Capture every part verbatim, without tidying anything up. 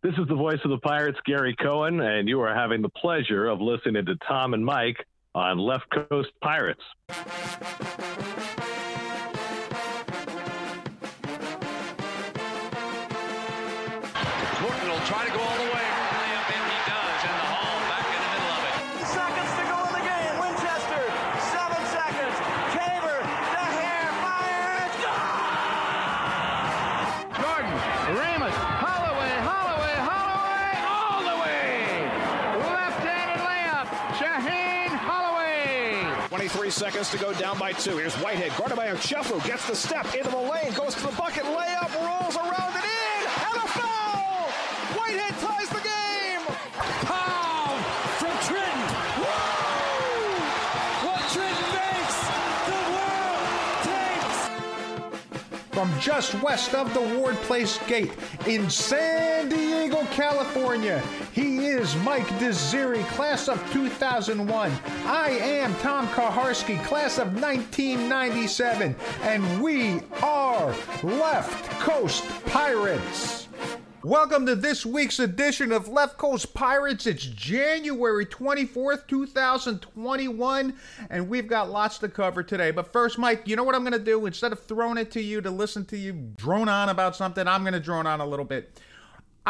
This is the voice of the Pirates, Gary Cohen, and you are having the pleasure of listening to Tom and Mike on Left Coast Pirates. Norton will try to go all the way. Three seconds to go, down by two. Here's Whitehead, guarded by Ochefu, gets the step into the lane, goes to the bucket, layup, rolls around and in, and a foul! Whitehead ties the game! Powell from Tritton! Woo! What Tritton makes, the world takes! From just west of the Ward Place Gate in San Diego, California, he is Mike Desiri, class of two thousand one. I am Tom Kaharski, class of nineteen ninety-seven, and we are Left Coast Pirates. Welcome to this week's edition of Left Coast Pirates. It's January twenty-fourth, twenty twenty-one, and we've got lots to cover today. But first, Mike, you know what I'm going to do? Instead of throwing it to you to listen to you drone on about something, I'm going to drone on a little bit.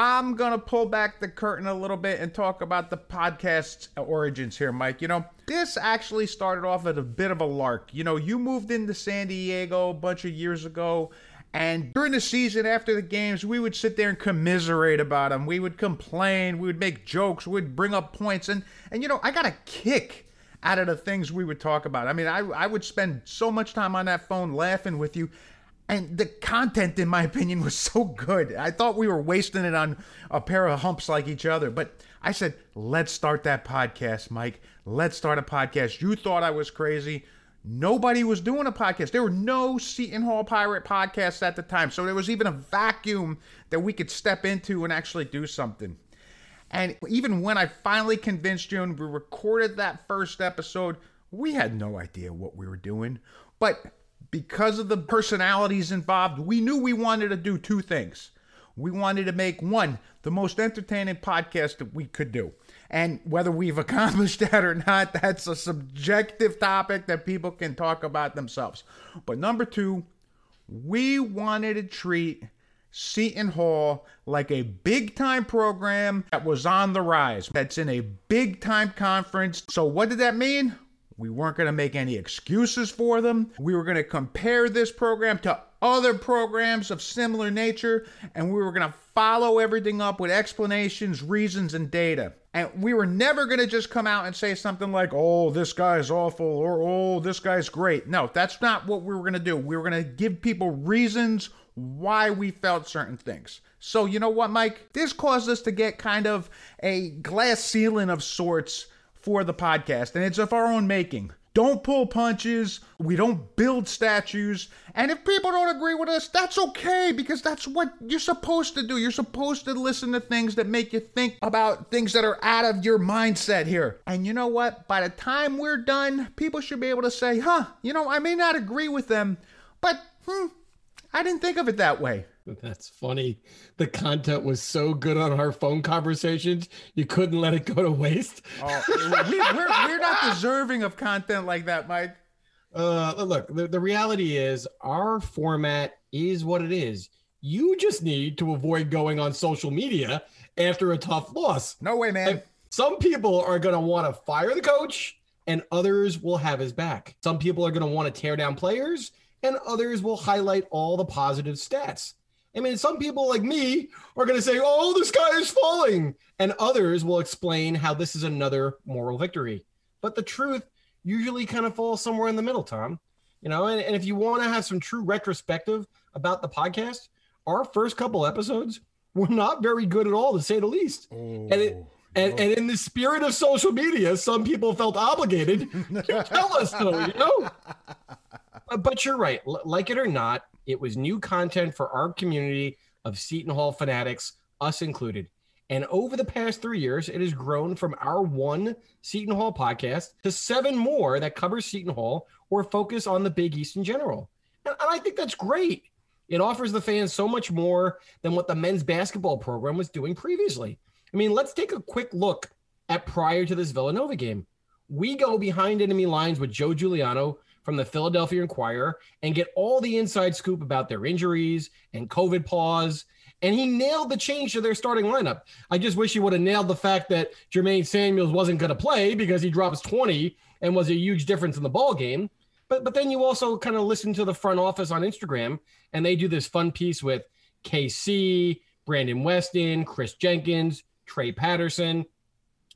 I'm going to pull back the curtain a little bit and talk about the podcast's origins here, Mike. You know, this actually started off at a bit of a lark. You know, you moved into San Diego a bunch of years ago, and during the season, after the games, we would sit there and commiserate about them. We would complain. We would make jokes. We would bring up points. And, and you know, I got a kick out of the things we would talk about. I mean, I, I would spend so much time on that phone laughing with you. And the content, in my opinion, was so good. I thought we were wasting it on a pair of humps like each other. But I said, let's start that podcast, Mike. Let's start a podcast. You thought I was crazy. Nobody was doing a podcast. There were no Seton Hall Pirate podcasts at the time. So there was even a vacuum that we could step into and actually do something. And even when I finally convinced you and we recorded that first episode, we had no idea what we were doing. But because of the personalities involved, we knew we wanted to do two things. We wanted to make, one, the most entertaining podcast that we could do. And whether we've accomplished that or not, that's a subjective topic that people can talk about themselves. But number two, we wanted to treat Seton Hall like a big-time program that was on the rise, that's in a big-time conference. So what did that mean? We weren't going to make any excuses for them. We were going to compare this program to other programs of similar nature, and we were going to follow everything up with explanations, reasons, and data. And we were never going to just come out and say something like, oh, this guy's awful, or oh, this guy's great. No, that's not what we were going to do. We were going to give people reasons why we felt certain things. So you know what, Mike? This caused us to get kind of a glass ceiling of sorts for the podcast, and it's of our own making. Don't pull punches. We don't build statues. And if people don't agree with us, that's okay, because that's what you're supposed to do. You're supposed to listen to things that make you think about things that are out of your mindset here. And you know what? By the time we're done, people should be able to say, huh, you know, I may not agree with them, but hmm, I didn't think of it that way. That's funny. The content was so good on our phone conversations, you couldn't let it go to waste. Oh, we, we're, we're not deserving of content like that, Mike. Uh, look, the, the reality is our format is what it is. You just need to avoid going on social media after a tough loss. No way, man. And some people are going to want to fire the coach, and others will have his back. Some people are going to want to tear down players, and others will highlight all the positive stats. I mean, some people like me are going to say, oh, the sky is falling. And others will explain how this is another moral victory. But the truth usually kind of falls somewhere in the middle, Tom. You know, and, and if you want to have some true retrospective about the podcast, our first couple episodes were not very good at all, to say the least. Oh, and, it, and, no. and in the spirit of social media, some people felt obligated to tell us, though, you know. But you're right. Like it or not, it was new content for our community of Seton Hall fanatics, us included. And over the past three years, it has grown from our one Seton Hall podcast to seven more that cover Seton Hall or focus on the Big East in general. And I think that's great. It offers the fans so much more than what the men's basketball program was doing previously. I mean, let's take a quick look at prior to this Villanova game. We go behind enemy lines with Joe Giuliano from the Philadelphia Inquirer and get all the inside scoop about their injuries and COVID pause. And he nailed the change to their starting lineup. I just wish he would have nailed the fact that Jermaine Samuels wasn't going to play because he drops twenty and was a huge difference in the ball game. But but then you also kind of listen to the front office on Instagram, and they do this fun piece with K C, Brandon Weston, Chris Jenkins, Trey Patterson,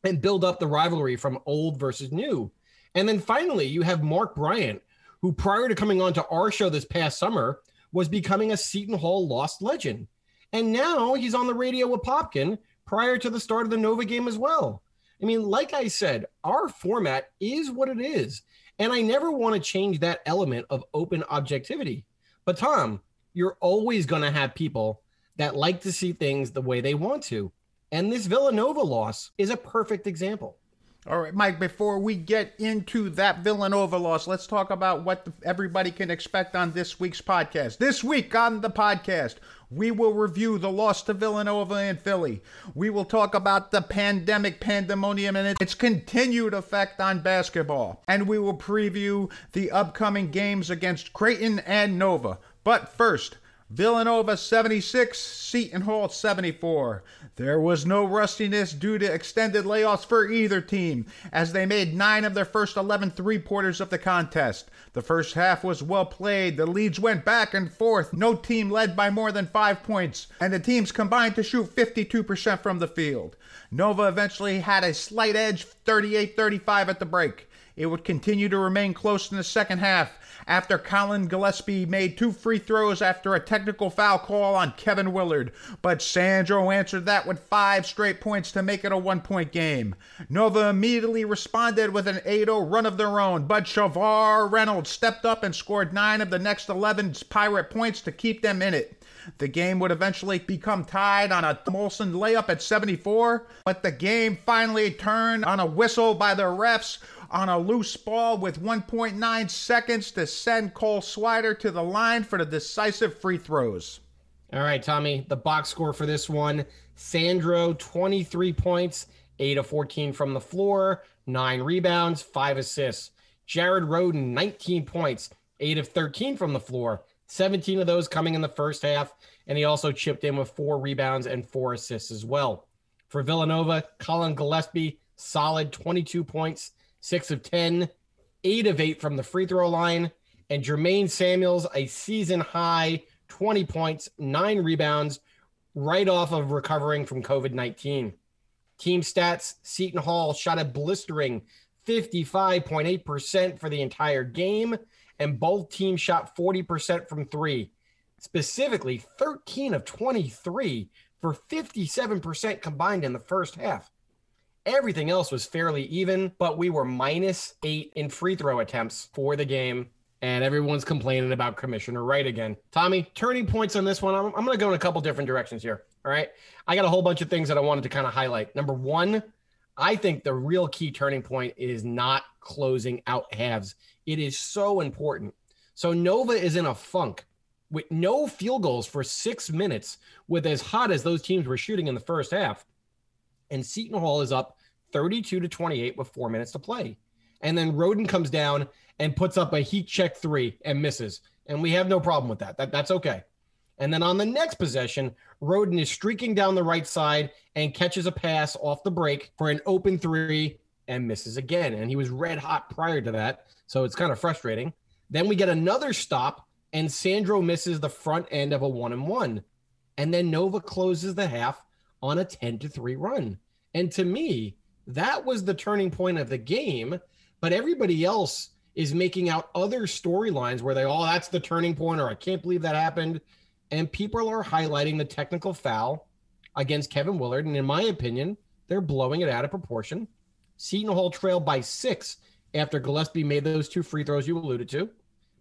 and build up the rivalry from old versus new. And then finally, you have Mark Bryant, who prior to coming on to our show this past summer was becoming a Seton Hall lost legend. And now he's on the radio with Popkin prior to the start of the Nova game as well. I mean, like I said, our format is what it is. And I never want to change that element of open objectivity. But Tom, you're always going to have people that like to see things the way they want to. And this Villanova loss is a perfect example. All right, Mike, before we get into that Villanova loss, let's talk about what the, everybody can expect on this week's podcast. This week on the podcast, we will review the loss to Villanova and Philly. We will talk about the pandemic pandemonium and its continued effect on basketball. And we will preview the upcoming games against Creighton and Nova. But first, Villanova seventy-six, Seton Hall seventy-four. There was no rustiness due to extended layoffs for either team, as they made nine of their first eleven three-pointers of the contest. The first half was well played. The leads went back and forth. No team led by more than five points, and the teams combined to shoot fifty-two percent from the field. Nova eventually had a slight edge, thirty-eight thirty-five at the break. It would continue to remain close in the second half after Colin Gillespie made two free throws after a technical foul call on Kevin Willard, but Sandro answered that with five straight points to make it a one-point game. Nova immediately responded with an eight oh run of their own, but Shavar Reynolds stepped up and scored nine of the next eleven Pirate points to keep them in it. The game would eventually become tied on a Molson layup at seventy-four, but the game finally turned on a whistle by the refs on a loose ball with one point nine seconds to send Cole Swider to the line for the decisive free throws. All right, Tommy, the box score for this one, Sandro, twenty-three points, eight of fourteen from the floor, nine rebounds, five assists. Jared Roden, nineteen points, eight of thirteen from the floor, seventeen of those coming in the first half, and he also chipped in with four rebounds and four assists as well. For Villanova, Colin Gillespie, solid twenty-two points, six of ten, eight of eight from the free throw line, and Jermaine Samuels, a season-high twenty points, nine rebounds, right off of recovering from covid nineteen. Team stats, Seton Hall shot a blistering fifty-five point eight percent for the entire game, and both teams shot forty percent from three, specifically thirteen of twenty-three for fifty-seven percent combined in the first half. Everything else was fairly even, but we were minus eight in free throw attempts for the game, and everyone's complaining about Commissioner Wright again. Tommy, turning points on this one, I'm, I'm going to go in a couple different directions here, all right? I got a whole bunch of things that I wanted to kind of highlight. Number one, I think the real key turning point is not closing out halves. It is so important. So Nova is in a funk with no field goals for six minutes with as hot as those teams were shooting in the first half. And Seton Hall is up thirty-two to twenty-eight with four minutes to play. And then Roden comes down and puts up a heat check three and misses. And we have no problem with that. that. That's okay. And then on the next possession, Roden is streaking down the right side and catches a pass off the break for an open three and misses again. And he was red hot prior to that. So it's kind of frustrating. Then we get another stop and Sandro misses the front end of a one and one. And then Nova closes the half on a ten to three run. And to me, that was the turning point of the game, but everybody else is making out other storylines where they, oh, that's the turning point, or I can't believe that happened. And people are highlighting the technical foul against Kevin Willard. And in my opinion, they're blowing it out of proportion. Seton Hall trailed by six after Gillespie made those two free throws you alluded to.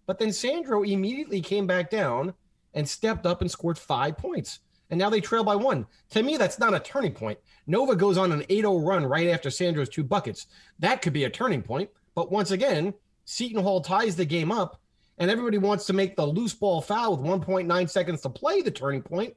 But then Sandro immediately came back down and stepped up and scored five points. And now they trail by one. To me, that's not a turning point. Nova goes on an eight oh run right after Sandro's two buckets. That could be a turning point. But once again, Seton Hall ties the game up. and everybody wants to make the loose ball foul with one point nine seconds to play the turning point.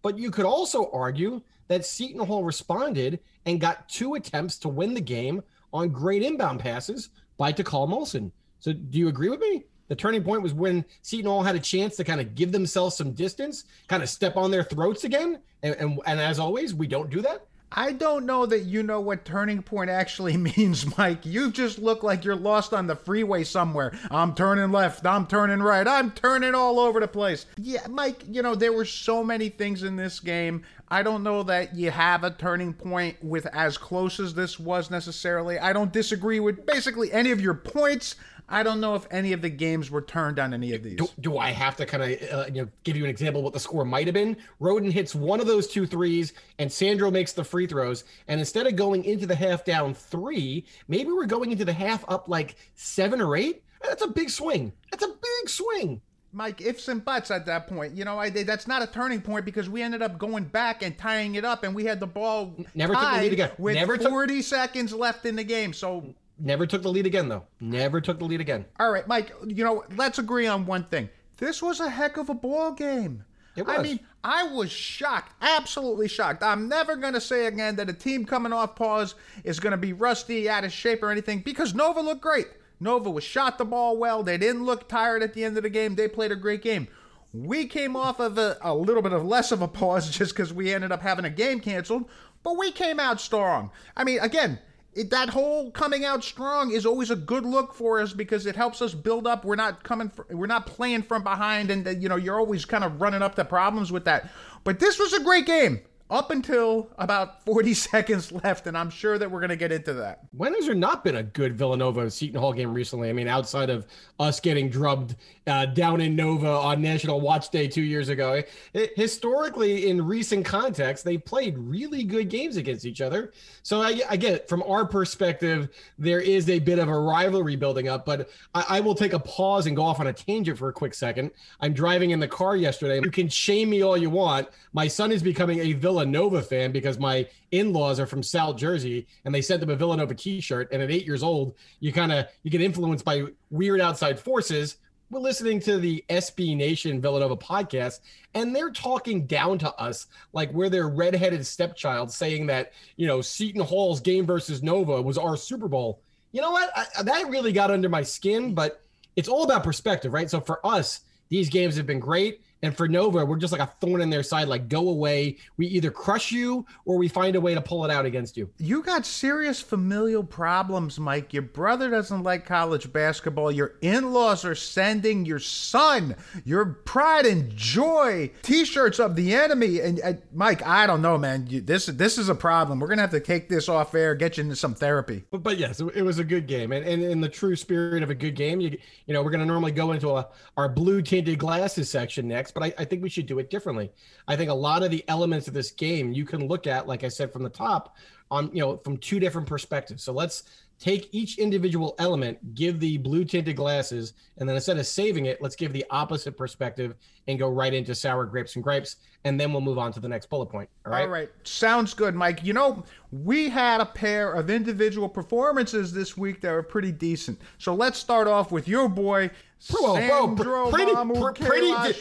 But you could also argue that Seton Hall responded and got two attempts to win the game on great inbound passes by Takal Molson. So do you agree with me? The turning point was when Seton Hall had a chance to kind of give themselves some distance, kind of step on their throats again. And, and, and as always, we don't do that. I don't know that you know what turning point actually means, Mike. You just look like you're lost on the freeway somewhere. I'm turning left. I'm turning right. I'm turning all over the place. Yeah, Mike, you know, there were so many things in this game. I don't know that you have a turning point with as close as this was necessarily. I don't disagree with basically any of your points. I don't know if any of the games were turned on any of these. Do, do I have to kind of uh, you know, give you an example of what the score might have been? Roden hits one of those two threes, and Sandro makes the free throws. And instead of going into the half down three, maybe we're going into the half up like seven or eight. That's a big swing. That's a big swing. Mike, ifs and buts at that point. You know, I, that's not a turning point because we ended up going back and tying it up, and we had the ball Never tied took the lead again. with Never forty took- seconds left in the game. So... Never took the lead again, though. Never took the lead again. All right, Mike, you know, let's agree on one thing. This was a heck of a ball game. It was. I mean, I was shocked, absolutely shocked. I'm never going to say again that a team coming off pause is going to be rusty, out of shape, or anything, because Nova looked great. Nova was shot the ball well. They didn't look tired at the end of the game. They played a great game. We came off of a, a little bit of less of a pause just because we ended up having a game canceled, but we came out strong. I mean, again... It, that whole coming out strong is always a good look for us because it helps us build up. We're not coming, for, we're not playing from behind, and you know you're always kind of running up to problems with that. But this was a great game up until about forty seconds left, and I'm sure that we're going to get into that. When has there not been a good Villanova and Seton Hall game recently? I mean, outside of us getting drubbed uh, down in Nova on National Watch Day two years ago, it, historically, in recent context, they played really good games against each other. So I, I get it. From our perspective, there is a bit of a rivalry building up, but I, I will take a pause and go off on a tangent for a quick second. I'm driving in the car yesterday. You can shame me all you want. My son is becoming a Villanova Villanova fan because my in-laws are from South Jersey and they sent them a Villanova t-shirt, and at eight years old you kind of you get influenced by weird outside forces. We're listening to the S B Nation Villanova podcast, and they're talking down to us like we're their redheaded stepchild, saying that, you know, Seton Hall's game versus Nova was our Super Bowl. You know what? I, that really got under my skin, but it's all about perspective, right? So for us, these games have been great. And for Nova, we're just like a thorn in their side, like, go away. We either crush you or we find a way to pull it out against you. You got serious familial problems, Mike. Your brother doesn't like college basketball. Your in-laws are sending your son, your pride and joy, T-shirts of the enemy. And, and Mike, I don't know, man. You, this, this is a problem. We're going to have to take this off air, get you into some therapy. But, but yes, it was a good game. And, and in the true spirit of a good game, you, you know, we're going to normally go into a, our blue-tinted glasses section next. But I, I think we should do it differently. I think a lot of the elements of this game you can look at, like I said, from the top on, you know, from two different perspectives. So let's take each individual element, give the blue tinted glasses, and then instead of saving it, let's give the opposite perspective and go right into sour grapes and gripes. And then we'll move on to the next bullet point. All right. All right. Sounds good, Mike. You know, we had a pair of individual performances this week that were pretty decent. So let's start off with your boy, Whoa, Sandro whoa, pretty,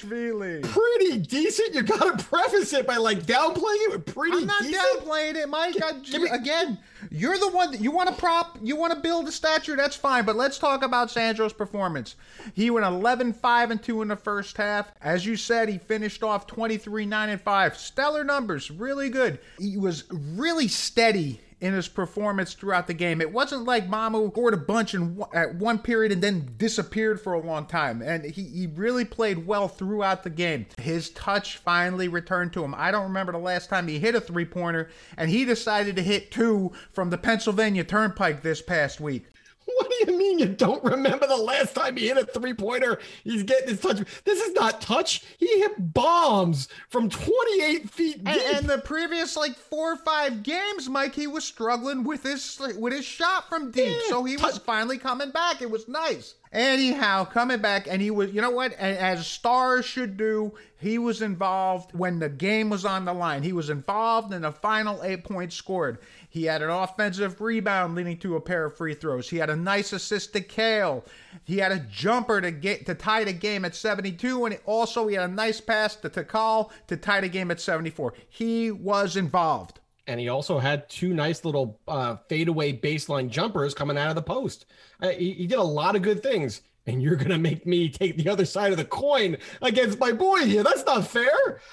pretty, pretty decent. You got to preface it by like downplaying it with pretty decent. I'm not decent. downplaying it, Mike. G- I, g- me- again, you're the one that you want to prop. You want to build a statue. That's fine. But let's talk about Sandro's performance. He went eleven, five, and two in the first half. As you said, he finished off twenty-three, nine, and five. Stellar numbers. Really good. He was really steady in his performance throughout the game. It wasn't like Mamu scored a bunch in w- at one period and then disappeared for a long time. And he, he really played well throughout the game. His touch finally returned to him. I don't remember the last time he hit a three-pointer, and he decided to hit two from the Pennsylvania Turnpike this past week. What do you mean you don't remember the last time he hit a three-pointer? He's getting his touch. This is not touch. He hit bombs from twenty-eight feet deep. And, and the previous, like, four or five games, Mike, he was struggling with his with his shot from deep. Yeah, so he was t- finally coming back. It was nice. Anyhow, coming back, and he was, you know what, as stars should do, he was involved when the game was on the line. He was involved in the final eight points scored. He had an offensive rebound leading to a pair of free throws. He had a nice assist to Kale. He had a jumper to get to tie the game at seventy-two, and also he had a nice pass to Tikal to tie the game at seventy-four. He was involved. And he also had two nice little uh, fadeaway baseline jumpers coming out of the post. Uh, he, he did a lot of good things. And you're going to make me take the other side of the coin against my boy here. That's not fair.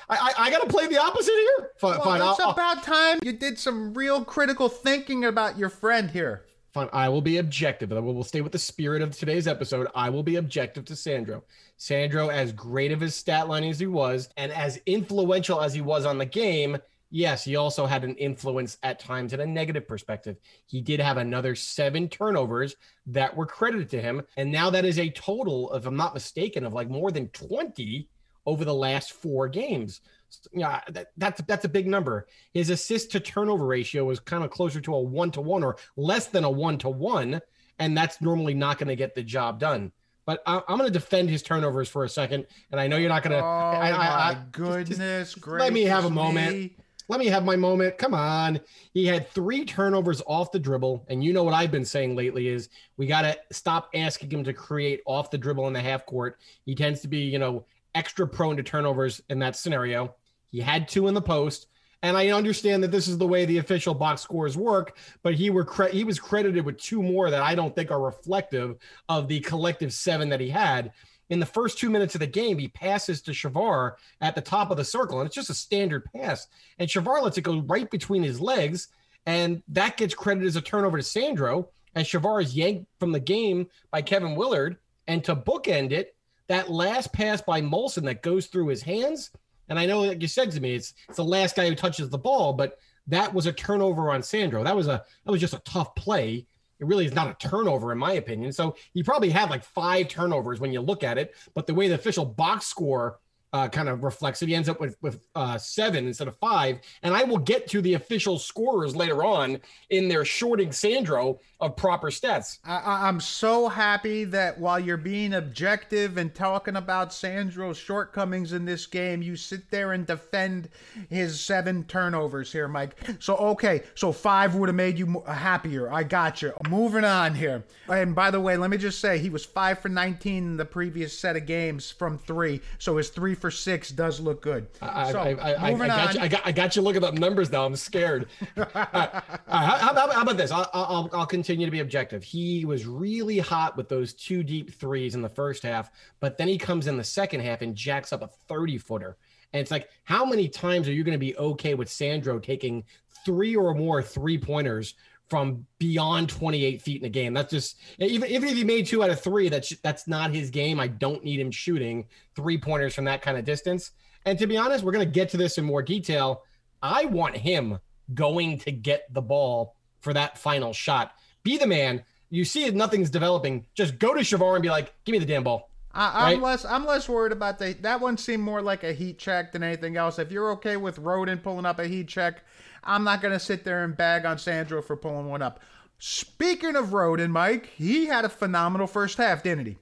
I I, I got to play the opposite here. Fine, well, fine, it's I'll, about time you did some real critical thinking about your friend here. Fine. I will be objective. We'll stay with the spirit of today's episode. I will be objective to Sandro. Sandro, as great of his stat line as he was, and as influential as he was on the game, yes, he also had an influence at times in a negative perspective. He did have another seven turnovers that were credited to him. And now that is a total, if I'm not mistaken, of like more than twenty over the last four games. So, yeah, that, that's, that's a big number. His assist to turnover ratio was kind of closer to a one to one or less than a one to one. And that's normally not going to get the job done. But I'm going to defend his turnovers for a second. And I know you're not going to. Oh, I, my I, I, goodness just, just gracious. Let me have a moment. Me. Let me have my moment. Come on. He had three turnovers off the dribble. And you know what I've been saying lately is we got to stop asking him to create off the dribble in the half court. He tends to be, you know, extra prone to turnovers in that scenario. He had two in the post. And I understand that this is the way the official box scores work, but he were cre- he was credited with two more that I don't think are reflective of the collective seven that he had. In the first two minutes of the game, he passes to Shavar at the top of the circle, and it's just a standard pass. And Shavar lets it go right between his legs, and that gets credited as a turnover to Sandro, and Shavar is yanked from the game by Kevin Willard. And to bookend it, that last pass by Molson that goes through his hands, and I know that you said to me, it's, it's the last guy who touches the ball, but that was a turnover on Sandro. That was a that was just a tough play. It really is not a turnover, in my opinion. So he probably had like five turnovers when you look at it, but the way the official box score uh, kind of reflects it, he ends up with, with uh, seven instead of five. And I will get to the official scorers later on in their shorting Sandro of proper stats. I, I'm so happy that while you're being objective and talking about Sandro's shortcomings in this game, you sit there and defend his seven turnovers here, Mike. So, okay, so five would have made you happier. I got you. Moving on here. And by the way, let me just say, he was five for nineteen in the previous set of games from three, so his three for six does look good. I, so, I, I, I, I, got you, I, got, I got you looking up numbers now. I'm scared. All right, all right, how, how, how about this? I'll, I'll, I'll continue. Continue to be objective. He was really hot with those two deep threes in the first half, but then he comes in the second half and jacks up a thirty footer. And it's like, how many times are you going to be okay with Sandro taking three or more three pointers from beyond twenty-eight feet in a game? That's just, even, even if he made two out of three, that's, that's not his game. I don't need him shooting three pointers from that kind of distance. And to be honest, we're going to get to this in more detail. I want him going to get the ball for that final shot. Be the man. You see it, nothing's developing. Just go to Shavar and be like, give me the damn ball. I, I'm right? less I'm less worried about the, that one seemed more like a heat check than anything else. If you're okay with Roden pulling up a heat check, I'm not going to sit there and bag on Sandro for pulling one up. Speaking of Roden, Mike, he had a phenomenal first half, didn't he?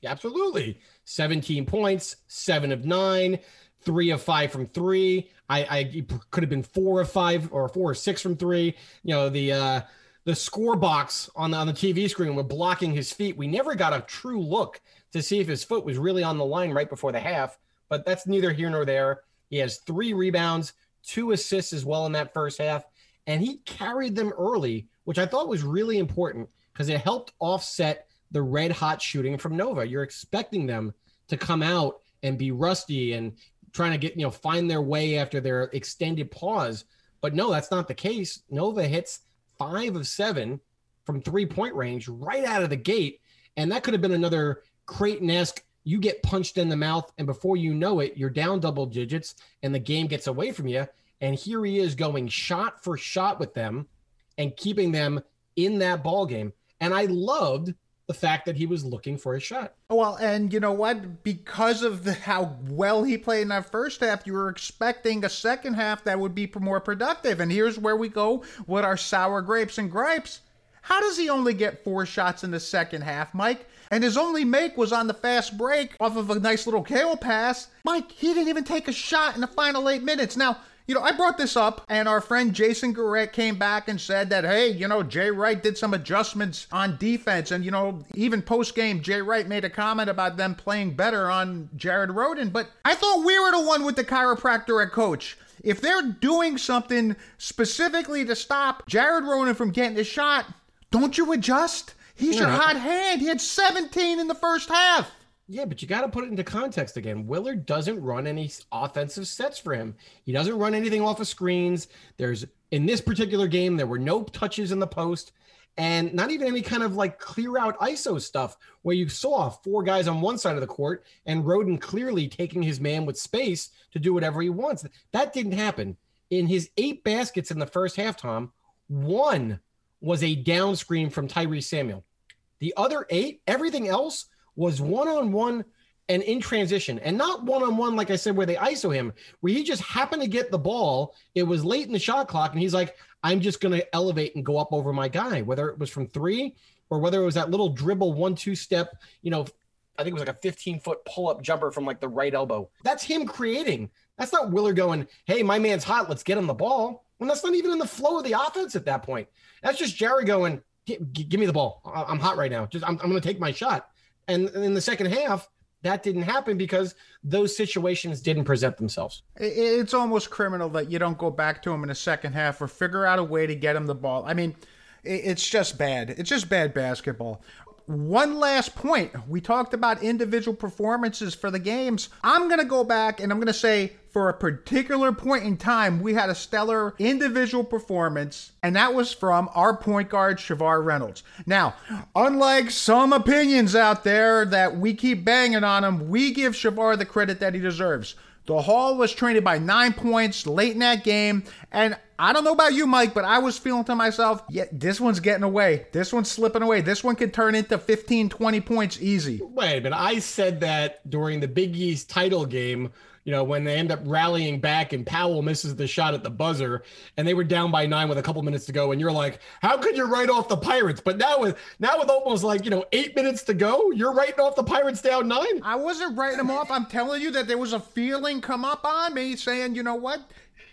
Yeah, absolutely. seventeen points, seven of nine, three of five from three. I, I could have been four of five or four or six from three. You know, the... uh The score box on the, on the T V screen were blocking his feet. We never got a true look to see if his foot was really on the line right before the half, but that's neither here nor there. He has three rebounds, two assists as well in that first half, and he carried them early, which I thought was really important because it helped offset the red-hot shooting from Nova. You're expecting them to come out and be rusty and trying to get, you know, find their way after their extended pause, but no, that's not the case. Nova hits five of seven from three-point range right out of the gate. And that could have been another Creighton-esque, you get punched in the mouth, and before you know it, you're down double digits, and the game gets away from you. And here he is going shot for shot with them and keeping them in that ball game. And I loved the fact that he was looking for a shot. Well, and you know what? Because of the, how well he played in that first half, you were expecting a second half that would be more productive. And here's where we go with our sour grapes and gripes. How does he only get four shots in the second half, Mike? and his only make was on the fast break off of a nice little Kale pass. Mike, he didn't even take a shot in the final eight minutes. Now, you know, I brought this up, and our friend Jason Garrett came back and said that, hey, you know, Jay Wright did some adjustments on defense, and, you know, even post-game, Jay Wright made a comment about them playing better on Jared Roden, but I thought we were the one with the chiropractor at coach. If they're doing something specifically to stop Jared Roden from getting a shot, don't you adjust? He's yeah. your hot hand. He had seventeen in the first half. Yeah, but you got to put it into context again. Willard doesn't run any offensive sets for him. He doesn't run anything off of screens. There's, in this particular game, there were no touches in the post and not even any kind of like clear out I S O stuff where you saw four guys on one side of the court and Roden clearly taking his man with space to do whatever he wants. That didn't happen. In his eight baskets in the first half, Tom, one was a down screen from Tyrese Samuel. The other eight, everything else was one-on-one and in transition, and not one-on-one, like I said, where they I S O him, where he just happened to get the ball. It was late in the shot clock, and he's like, I'm just going to elevate and go up over my guy, whether it was from three or whether it was that little dribble one-two step, you know, I think it was like a fifteen-foot pull-up jumper from like the right elbow. That's him creating. That's not Willard going, hey, my man's hot, let's get him the ball. When that's not even in the flow of the offense at that point. That's just Jerry going, g- g- give me the ball. I- I'm hot right now. Just I'm, I'm going to take my shot. And in the second half, that didn't happen because those situations didn't present themselves. It's almost criminal that you don't go back to him in the second half or figure out a way to get him the ball. I mean, it's just bad. It's just bad basketball. One last point. We talked about individual performances for the games. I'm going to go back and I'm going to say for a particular point in time, we had a stellar individual performance, and that was from our point guard, Shavar Reynolds. Now, unlike some opinions out there that we keep banging on him, we give Shavar the credit that he deserves. The Hall was trailing by nine points late in that game, and I don't know about you, Mike, but I was feeling to myself, yeah, this one's getting away. This one's slipping away. This one could turn into fifteen, twenty points easy. Wait a minute. I said that during the Big East title game, you know, when they end up rallying back and Powell misses the shot at the buzzer and they were down by nine with a couple minutes to go. And you're like, how could you write off the Pirates? But now with now with almost like, you know, eight minutes to go, you're writing off the Pirates down nine. I wasn't writing them off. I'm telling you that there was a feeling come up on me saying, you know what?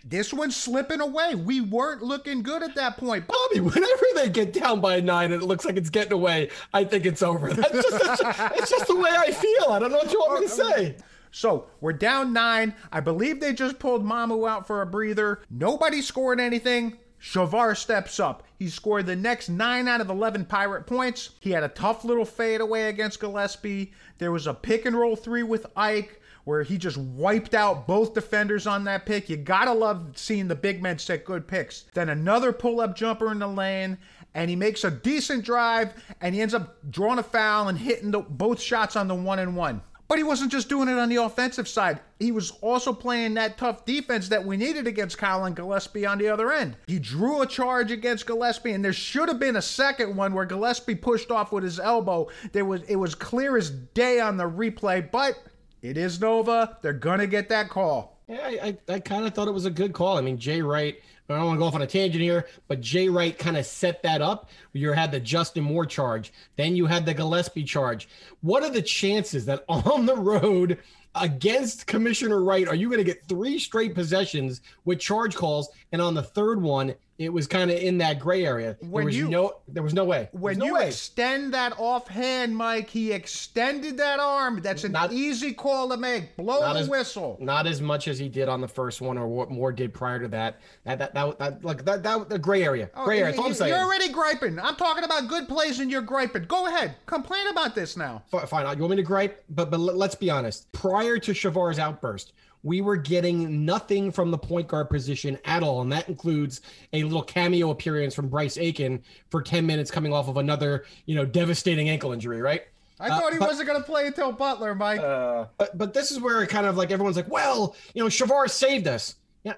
This one's slipping away. We weren't looking good at that point. Bobby, whenever they get down by nine and it looks like it's getting away, I think it's over. That's just, that's just, that's just the way I feel. I don't know what you want me to say. So we're down nine. I believe they just pulled Mamu out for a breather. Nobody scored anything. Shavar steps up. He scored the next nine out of eleven Pirate points. He had a tough little fadeaway against Gillespie. There was a pick and roll three with Ike, where he just wiped out both defenders on that pick. You gotta love seeing the big men set good picks. Then another pull-up jumper in the lane, and he makes a decent drive, and he ends up drawing a foul and hitting the, both shots on the one-and-one. But he wasn't just doing it on the offensive side. He was also playing that tough defense that we needed against Colin Gillespie on the other end. He drew a charge against Gillespie, and there should have been a second one where Gillespie pushed off with his elbow. There was it was clear as day on the replay, but it is Nova. They're going to get that call. Yeah, I, I, I kind of thought it was a good call. I mean, Jay Wright, I don't want to go off on a tangent here, but Jay Wright kind of set that up. You had the Justin Moore charge. Then you had the Gillespie charge. What are the chances that on the road against Commissioner Wright are you going to get three straight possessions with charge calls, and on the third one, it was kind of in that gray area. When there was you, no, there was no way. When no you way. extend that offhand, Mike, he extended that arm. That's an not, easy call to make. Blow the as, whistle. Not as much as he did on the first one, or what Moore did prior to that. That that that, that like that that the gray area. Oh, gray area. That's all I'm saying. You're already griping. I'm talking about good plays, and you're griping. Go ahead, complain about this now. Fine. You want me to gripe? But but let's be honest. Prior to Shavar's outburst, we were getting nothing from the point guard position at all, and that includes a little cameo appearance from Bryce Aiken for ten minutes coming off of another, you know, devastating ankle injury, right? I uh, thought he but, wasn't going to play until Butler, Mike. Uh, but, but this is where it kind of like everyone's like, well, you know, Shavar saved us. Yeah,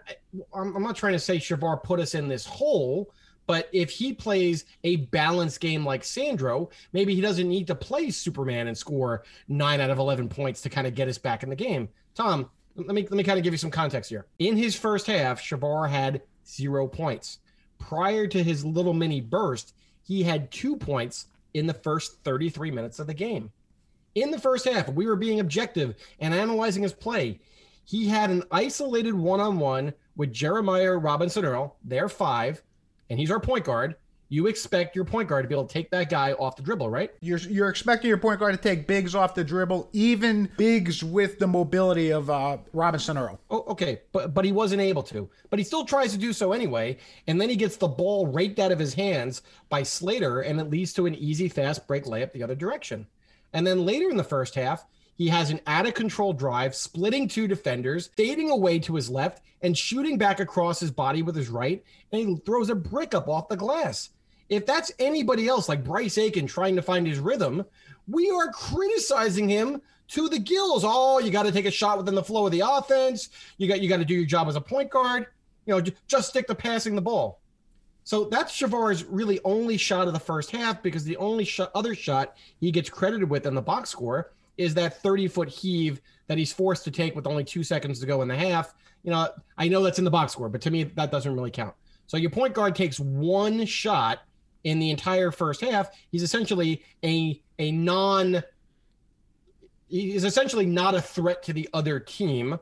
I'm, I'm not trying to say Shavar put us in this hole, but if he plays a balanced game like Sandro, maybe he doesn't need to play Superman and score nine out of eleven points to kind of get us back in the game. Tom, Let me let me kind of give you some context here. In his first half, Shavar had zero points. Prior to his little mini burst, he had two points in the first thirty-three minutes of the game. In the first half, we were being objective and analyzing his play. He had an isolated one-on-one with Jeremiah Robinson-Earl, their five, and he's our point guard. You expect your point guard to be able to take that guy off the dribble, right? You're you're expecting your point guard to take bigs off the dribble, even bigs with the mobility of uh, Robinson-Earl. Oh, okay, but but he wasn't able to. But he still tries to do so anyway, and then he gets the ball raked out of his hands by Slater, and it leads to an easy, fast break layup the other direction. And then later in the first half, he has an out-of-control drive, splitting two defenders, fading away to his left, and shooting back across his body with his right, and he throws a brick up off the glass. If that's anybody else, like Bryce Aiken trying to find his rhythm, we are criticizing him to the gills. Oh, you got to take a shot within the flow of the offense. You got you got to do your job as a point guard. You know, j- just stick to passing the ball. So that's Shavar's really only shot of the first half, because the only sh- other shot he gets credited with in the box score is that thirty-foot heave that he's forced to take with only two seconds to go in the half. You know, I know that's in the box score, but to me, that doesn't really count. So your point guard takes one shot in the entire first half. He's essentially a a non, he's essentially not a threat to the other team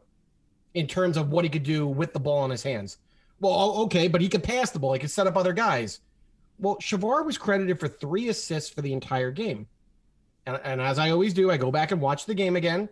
in terms of what he could do with the ball in his hands. Well, okay, but he could pass the ball. He could set up other guys. Well, Shavar was credited for three assists for the entire game. And, and as I always do, I go back and watch the game again.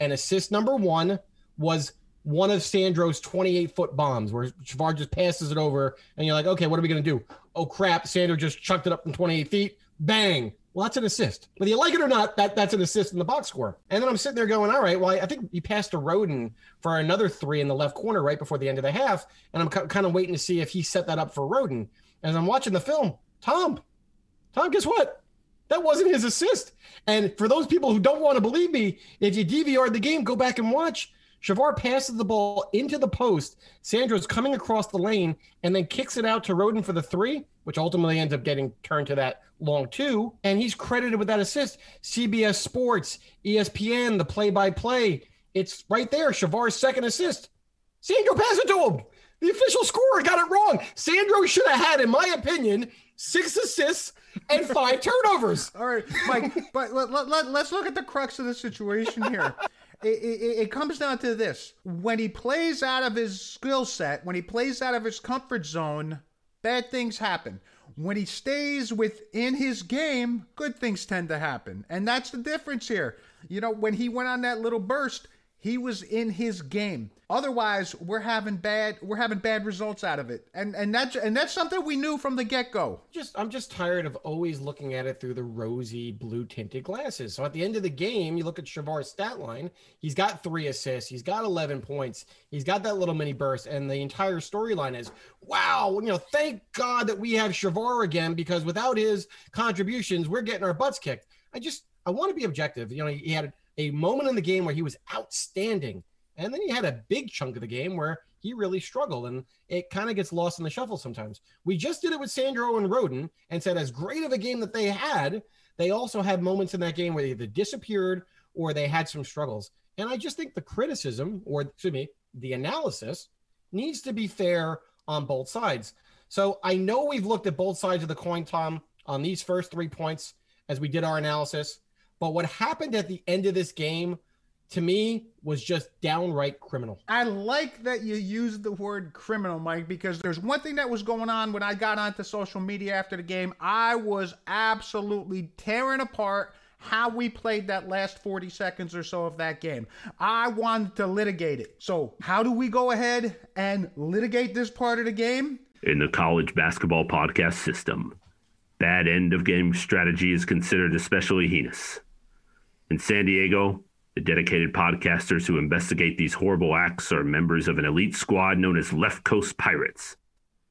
And assist number one was one of Sandro's twenty-eight-foot bombs where Shavar just passes it over, and you're like, okay, what are we going to do? Oh, crap, Sandro just chucked it up from twenty-eight feet. Bang. Well, that's an assist. Whether you like it or not, that, that's an assist in the box score. And then I'm sitting there going, all right, well, I think he passed to Roden for another three in the left corner right before the end of the half, and I'm c- kind of waiting to see if he set that up for Roden. As I'm watching the film, Tom, Tom, guess what? That wasn't his assist. And for those people who don't want to believe me, if you D V R'd the game, go back and watch. Shavar passes the ball into the post. Sandro's coming across the lane and then kicks it out to Roden for the three, which ultimately ends up getting turned to that long two. And he's credited with that assist. C B S Sports, E S P N, the play-by-play. It's right there, Shavar's second assist. Sandro passed it to him. The official scorer got it wrong. Sandro should have had, in my opinion, six assists and five turnovers. All right, Mike, but let, let, let, let's look at the crux of the situation here. It, it, it comes down to this. When he plays out of his skill set, when he plays out of his comfort zone, bad things happen. When he stays within his game, good things tend to happen. And that's the difference here. You know, when he went on that little burst, he was in his game. Otherwise, we're having bad we're having bad results out of it. And and that's and that's something we knew from the get-go. Just I'm just tired of always looking at it through the rosy blue tinted glasses. So at the end of the game, you look at Shavar's stat line, he's got three assists, he's got eleven points, he's got that little mini burst, and the entire storyline is, wow, you know, thank God that we have Shavar again, because without his contributions, we're getting our butts kicked. I just I want to be objective. You know, he had a moment in the game where he was outstanding. And then he had a big chunk of the game where he really struggled, and it kind of gets lost in the shuffle sometimes. We just did it with Sandro and Roden and said as great of a game that they had, they also had moments in that game where they either disappeared or they had some struggles. And I just think the criticism, or excuse me, the analysis needs to be fair on both sides. So I know we've looked at both sides of the coin, Tom, on these first three points as we did our analysis. But what happened at the end of this game, to me, was just downright criminal. I like that you used the word criminal, Mike, because there's one thing that was going on when I got onto social media after the game. I was absolutely tearing apart how we played that last forty seconds or so of that game. I wanted to litigate it. So how do we go ahead and litigate this part of the game? In the college basketball podcast system, bad end of game strategy is considered especially heinous. In San Diego, the dedicated podcasters who investigate these horrible acts are members of an elite squad known as Left Coast Pirates.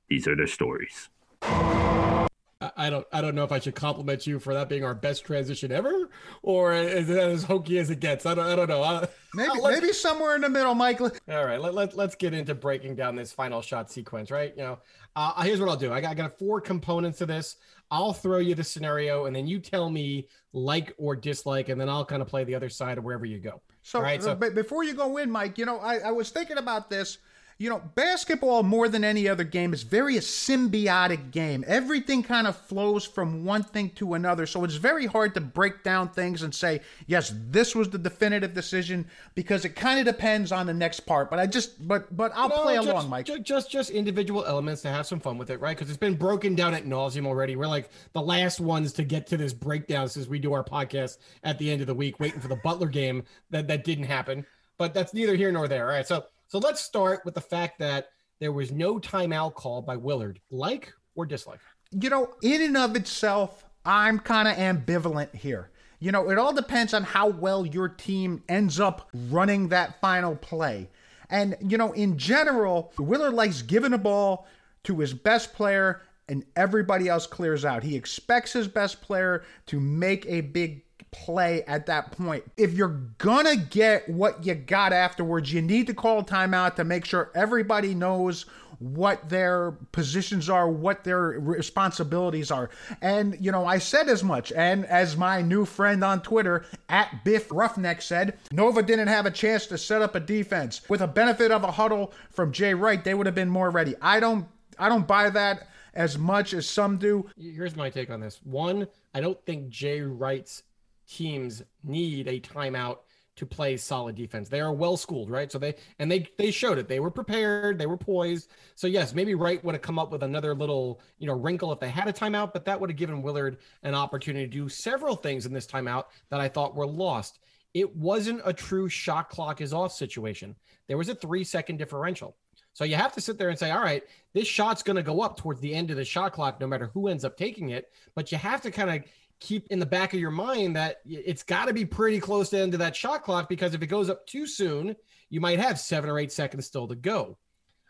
These are their stories. I don't I don't know if I should compliment you for that being our best transition ever, or is that as hokey as it gets? I don't I don't know. I, maybe maybe somewhere in the middle, Michael. All right, let, let, let's get into breaking down this final shot sequence, right? You know, uh, here's what I'll do. I got, I got four components to this. I'll throw you the scenario, and then you tell me like or dislike, and then I'll kind of play the other side of wherever you go. So, right, so. Before you go in, Mike, you know, I, I was thinking about this, You know, basketball, more than any other game, is very a symbiotic game. Everything kind of flows from one thing to another. So it's very hard to break down things and say, yes, this was the definitive decision, because it kind of depends on the next part. But I just, but, but I'll no, play just, along, Mike. Just, just, just individual elements to have some fun with it, right? Because it's been broken down ad nauseum already. We're like the last ones to get to this breakdown since we do our podcast at the end of the week, waiting for the Butler game that, that didn't happen. But that's neither here nor there. All right. So, So let's start with the fact that there was no timeout call by Willard. Like or dislike? You know, in and of itself, I'm kind of ambivalent here. You know, it all depends on how well your team ends up running that final play. And, you know, in general, Willard likes giving a ball to his best player and everybody else clears out. He expects his best player to make a big play at that point. If you're gonna get what you got afterwards, you need to call a timeout to make sure everybody knows what their positions are, what their responsibilities are. And, you know, I said as much. And as my new friend on Twitter, at Biff Roughneck, said, Nova didn't have a chance to set up a defense. With the benefit of a huddle from Jay Wright, they would have been more ready. I don't, I don't buy that as much as some do. Here's my take on this. One, I don't think Jay Wright's teams need a timeout to play solid defense. They are well schooled, right? So they, and they, they showed it. They were prepared. They were poised. So yes, maybe Wright would have come up with another little, you know, wrinkle if they had a timeout, but that would have given Willard an opportunity to do several things in this timeout that I thought were lost. It wasn't a true shot clock is off situation. There was a three second differential. So you have to sit there and say, all right, this shot's going to go up towards the end of the shot clock, no matter who ends up taking it, but you have to kind of keep in the back of your mind that it's got to be pretty close to the end of that shot clock, because if it goes up too soon, you might have seven or eight seconds still to go.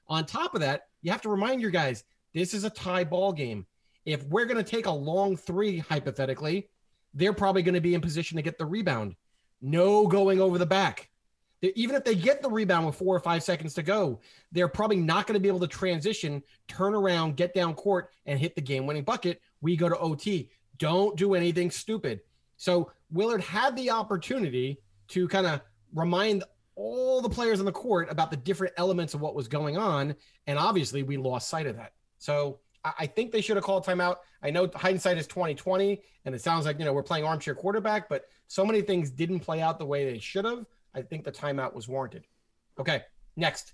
On top of that, you have to remind your guys, this is a tie ball game. If we're going to take a long three, hypothetically, they're probably going to be in position to get the rebound. No going over the back. Even if they get the rebound with four or five seconds to go, they're probably not going to be able to transition, turn around, get down court, and hit the game-winning bucket. We go to O T. Don't do anything stupid. So Willard had the opportunity to kind of remind all the players on the court about the different elements of what was going on. And obviously we lost sight of that. So I think they should have called timeout. I know hindsight is twenty twenty, and it sounds like, you know, we're playing armchair quarterback, but so many things didn't play out the way they should have. I think the timeout was warranted. Okay. Next.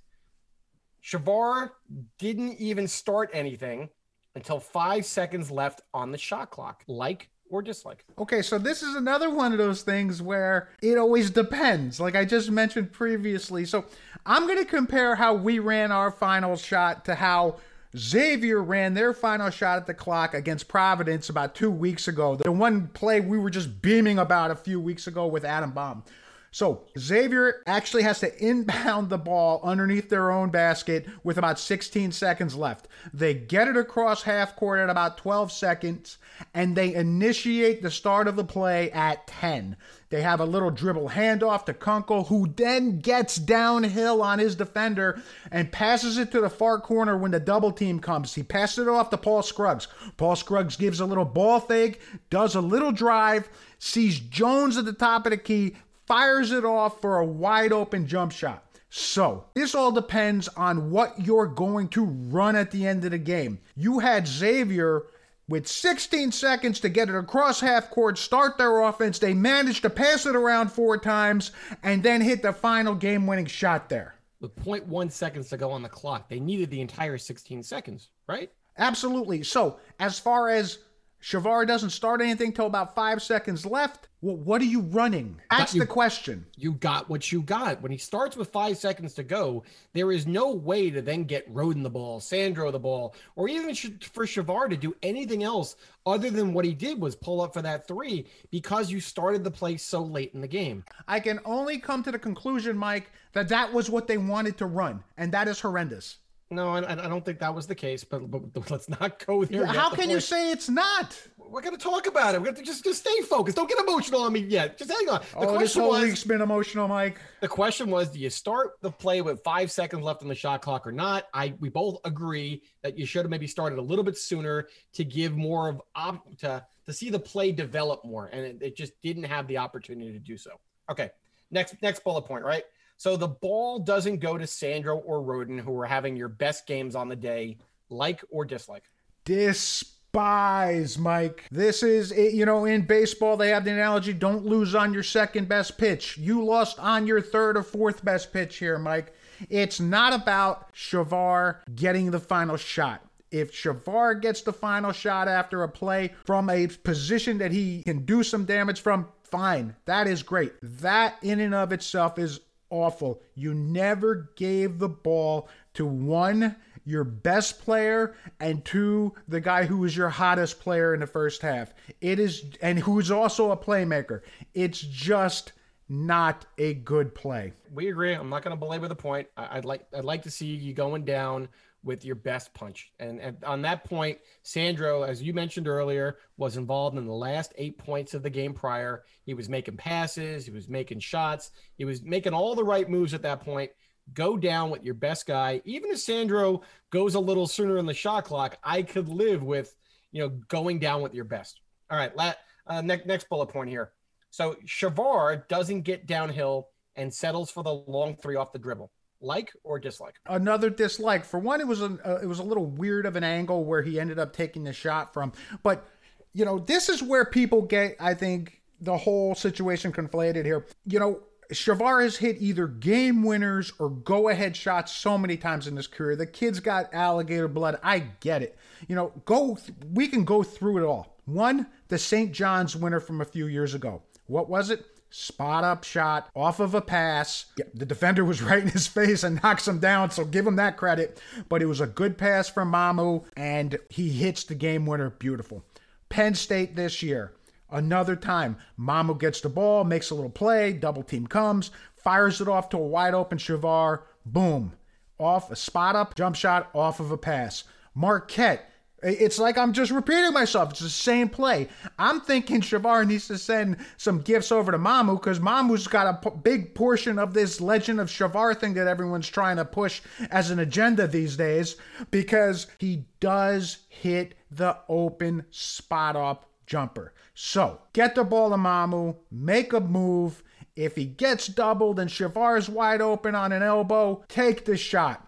Shavar didn't even start anything until five seconds left on the shot clock. Like or dislike? Okay, so this is another one of those things where it always depends, like I just mentioned previously. So I'm going to compare how we ran our final shot to how Xavier ran their final shot at the clock against Providence about two weeks ago. The one play we were just beaming about a few weeks ago with Adam Baum. So Xavier actually has to inbound the ball underneath their own basket with about sixteen seconds left. They get it across half court at about twelve seconds, and they initiate the start of the play at ten. They have a little dribble handoff to Kunkel, who then gets downhill on his defender and passes it to the far corner when the double team comes. He passes it off to Paul Scruggs. Paul Scruggs gives a little ball fake, does a little drive, sees Jones at the top of the key, fires it off for a wide open jump shot. So this all depends on what you're going to run at the end of the game. You had Xavier with sixteen seconds to get it across half court, start their offense. They managed to pass it around four times and then hit the final game winning shot there. With zero point one seconds to go on the clock, they needed the entire sixteen seconds, right? Absolutely. So as far as Shavar doesn't start anything till about five seconds left. Well, what are you running? That's you, the question. You got what you got. When he starts with five seconds to go, there is no way to then get Roden the ball, Sandro the ball, or even for Shavar to do anything else other than what he did was pull up for that three, because you started the play so late in the game. I can only come to the conclusion, Mike, that that was what they wanted to run, and that is horrendous. No, I, I don't think that was the case, but, but let's not go there. How can you say it's not? We're going to talk about it. We're going to just, just stay focused. Don't get emotional on me yet. Just hang on. The oh, question this whole was, week's been emotional, Mike. The question was, do you start the play with five seconds left on the shot clock or not? I We both agree that you should have maybe started a little bit sooner to give more of op, to, to see the play develop more, and it, it just didn't have the opportunity to do so. Okay, next next bullet point, right? So the ball doesn't go to Sandro or Roden, who are having your best games on the day, like or dislike. Despise, Mike. This is, you know, in baseball, they have the analogy, don't lose on your second best pitch. You lost on your third or fourth best pitch here, Mike. It's not about Shavar getting the final shot. If Shavar gets the final shot after a play from a position that he can do some damage from, fine. That is great. That in and of itself is awful. You never gave the ball to one, your best player, and two, the guy who was your hottest player in the first half. It is, and who's also a playmaker. It's just not a good play. We agree. I'm not going to belabor the point. I'd like, I'd like to see you going down with your best punch. And, and on that point, Sandro, as you mentioned earlier, was involved in the last eight points of the game prior. He was making passes. He was making shots. He was making all the right moves at that point. Go down with your best guy. Even if Sandro goes a little sooner in the shot clock, I could live with, you know, going down with your best. All right. La- uh, ne- next bullet point here. So Shavar doesn't get downhill and settles for the long three off the dribble. Like or dislike? Another dislike. For one, it was a uh, it was a little weird of an angle where he ended up taking the shot from. But, you know, this is where people get, I think, the whole situation conflated here. You know, Shavar has hit either game winners or go-ahead shots so many times in his career. The kid's got alligator blood. I get it. You know, go. Th- we can go through it all. One, the Saint John's winner from a few years ago. What was it? Spot up shot off of a pass. The defender was right in his face and knocks him down, so give him that credit. But it was a good pass from Mamu, and he hits the game winner. Beautiful. Penn State this year, another time. Mamu gets the ball, makes a little play, double team comes, fires it off to a wide open Shavar. Boom. Off a spot up jump shot off of a pass. Marquette. It's like I'm just repeating myself. It's the same play. I'm thinking Shavar needs to send some gifts over to Mamu because Mamu's got a p- big portion of this Legend of Shavar thing that everyone's trying to push as an agenda these days because he does hit the open spot-up jumper. So get the ball to Mamu, make a move. If he gets doubled and Shavar's wide open on an elbow, take the shot.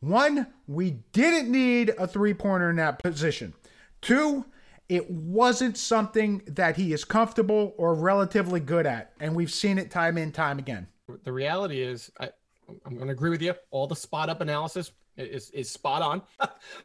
One, we didn't need a three-pointer in that position. Two, it wasn't something that he is comfortable or relatively good at, and we've seen it time in, time again. The reality is, I, I'm going to agree with you, all the spot-up analysis is, is spot on,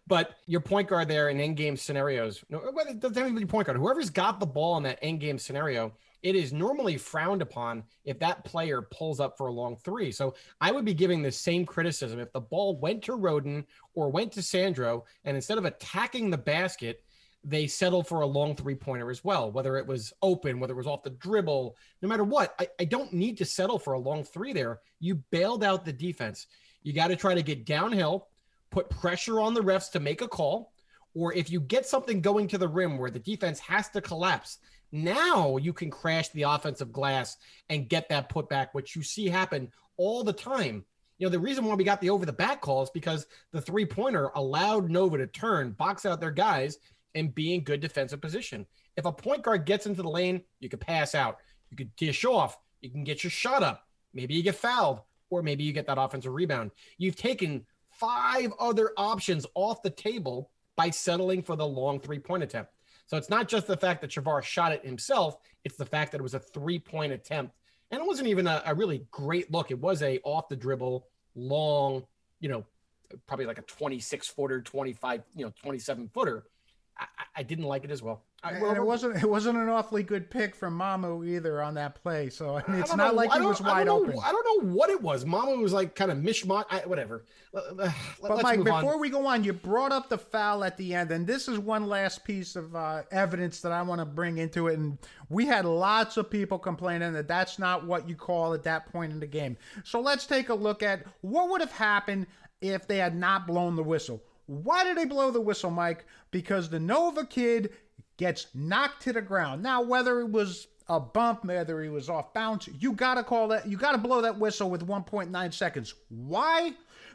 but your point guard there in end-game scenarios, whether it doesn't even be your point guard, whoever's got the ball in that end-game scenario, it is normally frowned upon if that player pulls up for a long three. So I would be giving the same criticism if the ball went to Roden or went to Sandro, and instead of attacking the basket, they settled for a long three-pointer as well, whether it was open, whether it was off the dribble, no matter what. I, I don't need to settle for a long three there. You bailed out the defense. You got to try to get downhill, put pressure on the refs to make a call, or if you get something going to the rim where the defense has to collapse, now you can crash the offensive glass and get that putback, which you see happen all the time. You know, the reason why we got the over-the-back call is because the three-pointer allowed Nova to turn, box out their guys, and be in good defensive position. If a point guard gets into the lane, you could pass out. You could dish off. You can get your shot up. Maybe you get fouled, or maybe you get that offensive rebound. You've taken five other options off the table by settling for the long three-point attempt. So it's not just the fact that Shavar shot it himself. It's the fact that it was a three-point attempt. And it wasn't even a, a really great look. It was a off-the-dribble, long, you know, probably like a twenty-six-footer, twenty-five, you know, twenty-seven-footer. I, I didn't like it as well. I, well and it wasn't it wasn't an awfully good pick from Mamu either on that play. So I mean, it's I not know, like he was wide I open. Know, I don't know what it was. Mamu was like kind of mishmash, I, whatever. Let, but Mike, before on. we go on, you brought up the foul at the end, and this is one last piece of uh, evidence that I want to bring into it. And we had lots of people complaining that that's not what you call at that point in the game. So let's take a look at what would have happened if they had not blown the whistle. Why did they blow the whistle, Mike? Because the Nova kid gets knocked to the ground. Now, whether it was a bump, whether he was off bounds, you got to call that, you got to blow that whistle with one point nine seconds. Why?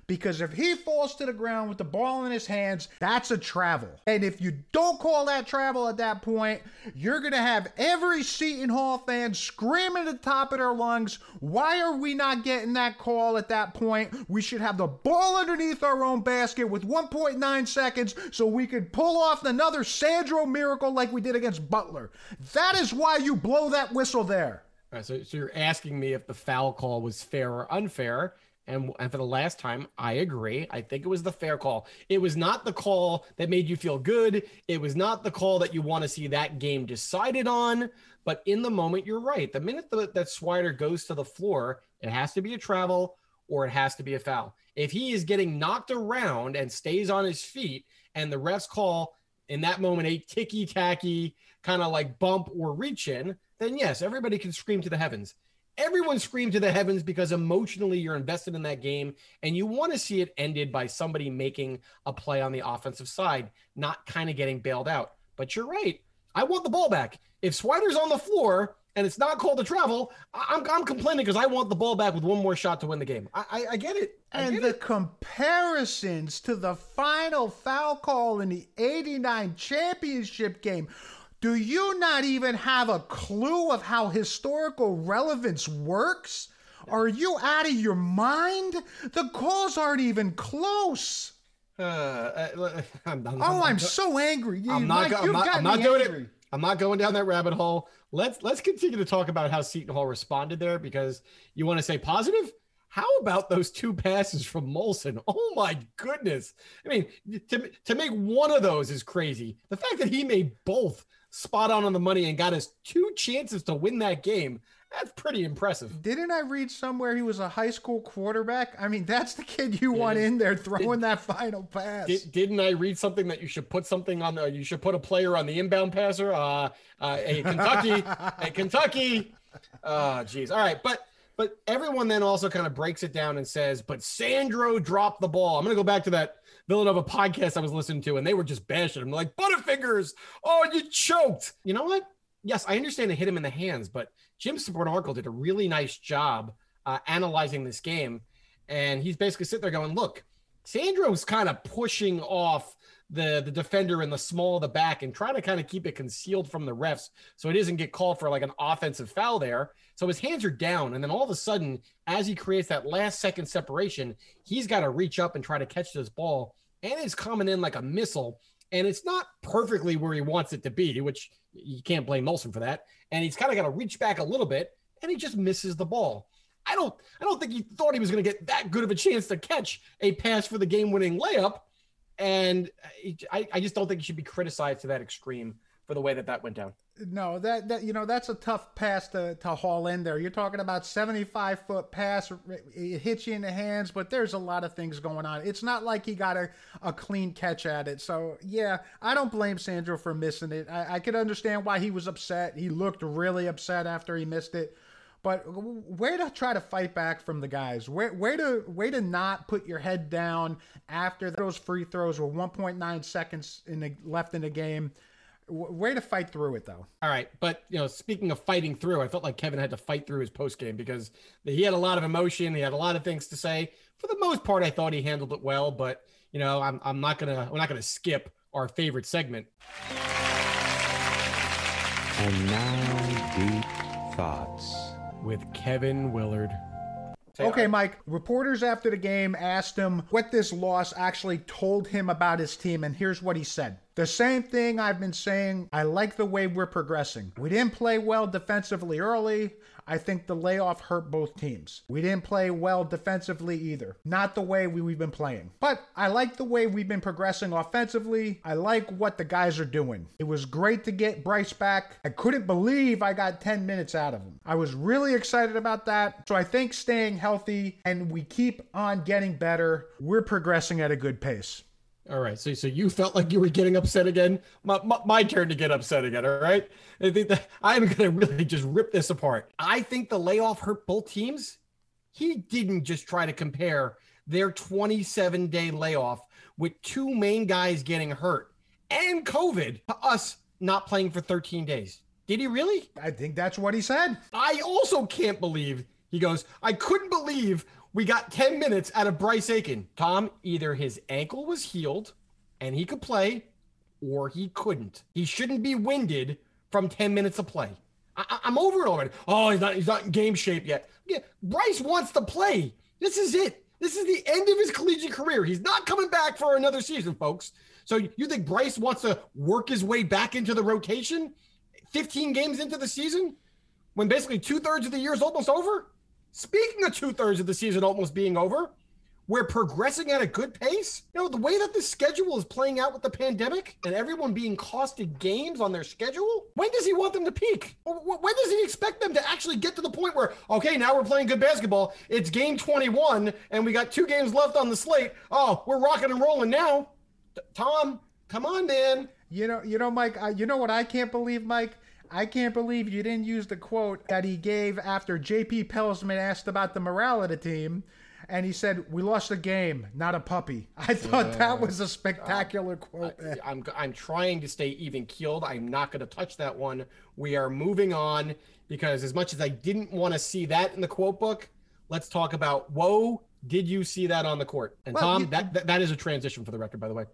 because if he falls to the ground with the ball in his hands, that's a travel. And if you don't call that travel at that point, you're going to have every Seton Hall fan screaming at the top of their lungs, why are we not getting that call at that point? We should have the ball underneath our own basket with one point nine seconds so we could pull off another Sandro miracle like we did against Butler. That is why you blow that whistle there. All right, so, so you're asking me if the foul call was fair or unfair. And, and for the last time, I agree. I think it was the fair call. It was not the call that made you feel good. It was not the call that you want to see that game decided on. But in the moment, you're right. The minute the, that Swider goes to the floor, it has to be a travel or it has to be a foul. If he is getting knocked around and stays on his feet and the refs call in that moment a ticky-tacky kind of like bump or reach in, then yes, everybody can scream to the heavens. Everyone screamed to the heavens because emotionally you're invested in that game and you want to see it ended by somebody making a play on the offensive side, not kind of getting bailed out. But you're right. I want the ball back. If Swider's on the floor and it's not called a travel, I'm, I'm complaining because I want the ball back with one more shot to win the game. I, I, I get it. I and get the it. Comparisons to the final foul call in the eighty-nine championship game. Do you not even have a clue of how historical relevance works? Are you out of your mind? The calls aren't even close. Uh, I'm, I'm, oh, I'm, I'm so angry. You, I'm not, Mike, go, I'm not, I'm not doing angry. it. I'm not going down that rabbit hole. Let's let's continue to talk about how Seton Hall responded there, because you want to say positive? How about those two passes from Molson? Oh, my goodness. I mean, to, to make one of those is crazy. The fact that he made both spot on on the money and got us two chances to win that game, that's pretty impressive. Didn't I read somewhere he was a high school quarterback? I mean, that's the kid you yeah. want in there throwing did, that final pass. Did, didn't I read something that you should put something on the, you should put a player on the inbound passer? Uh, uh, hey, Kentucky, hey, Kentucky. Oh, geez. All right. But, but everyone then also kind of breaks it down and says, but Sandro dropped the ball. I'm going to go back to that Villanova podcast I was listening to, and they were just bashing him like Butterfingers. Oh, you choked. You know what? Yes, I understand they hit him in the hands, but Jim Sapornarkle did a really nice job uh, analyzing this game. And he's basically sitting there going, look, Sandro's kind of pushing off the, the defender in the small of the back and trying to kind of keep it concealed from the refs so he doesn't get called for like an offensive foul there. So his hands are down. And then all of a sudden, as he creates that last second separation, he's got to reach up and try to catch this ball. And it's coming in like a missile. And it's not perfectly where he wants it to be, which you can't blame Molson for that. And he's kind of got to reach back a little bit, and he just misses the ball. I don't I don't think he thought he was going to get that good of a chance to catch a pass for the game-winning layup. And I, I just don't think he should be criticized to that extreme for the way that that went down. No, that, that you know, that's a tough pass to, to haul in there. You're talking about seventy-five foot pass. It hits you in the hands, but there's a lot of things going on. It's not like he got a, a clean catch at it. So, yeah, I don't blame Sandro for missing it. I, I could understand why he was upset. He looked really upset after he missed it. But way to try to fight back from the guys. Way, way to way to not put your head down after those free throws were one point nine seconds in the, left in the game. Way to fight through it, though. All right. But, you know, speaking of fighting through, I felt like Kevin had to fight through his postgame because he had a lot of emotion. He had a lot of things to say. For the most part, I thought he handled it well. But, you know, I'm, I'm not going to we're not going to skip our favorite segment. And now, Deep Thoughts with Kevin Willard. Okay, Mike, reporters after the game asked him what this loss actually told him about his team, and here's what he said. The same thing I've been saying, I like the way we're progressing. We didn't play well defensively early. I think the layoff hurt both teams. We didn't play well defensively either. Not the way we, we've been playing. But I like the way we've been progressing offensively. I like what the guys are doing. It was great to get Bryce back. I couldn't believe I got ten minutes out of him. I was really excited about that. So I think staying healthy and we keep on getting better. We're progressing at a good pace. All right, so so you felt like you were getting upset again. My my, my turn to get upset again. All right, I think that I'm gonna really just rip this apart. I think the layoff hurt both teams. He didn't just try to compare their twenty-seven day layoff with two main guys getting hurt and COVID to us not playing for thirteen days. Did he really? I think that's what he said. I also can't believe he goes. I couldn't believe. We got ten minutes out of Bryce Aiken. Tom, either his ankle was healed and he could play or he couldn't. He shouldn't be winded from ten minutes of play. I- I'm over it already. Oh, he's not, he's not in game shape yet. Yeah, Bryce wants to play. This is it. This is the end of his collegiate career. He's not coming back for another season, folks. So you think Bryce wants to work his way back into the rotation fifteen games into the season when basically two-thirds of the year is almost over? Speaking of two-thirds of the season almost being over, we're progressing at a good pace. You know, the way that the schedule is playing out with the pandemic and everyone being costed games on their schedule, when does he want them to peak? When does he expect them to actually get to the point where, okay, now we're playing good basketball. It's game twenty-one and we got two games left on the slate. Oh, we're rocking and rolling now. Tom, come on, man. You know, you know, Mike, I, you know what I can't believe, Mike? I can't believe you didn't use the quote that he gave after J P Pelsman asked about the morale of the team. And he said, "We lost a game, not a puppy." I thought yeah. that was a spectacular um, quote. I, I'm I'm trying to stay even keeled. I'm not going to touch that one. We are moving on because as much as I didn't want to see that in the quote book, let's talk about whoa. Did you see that on the court? And well, Tom, you, that, that that is a transition for the record, by the way.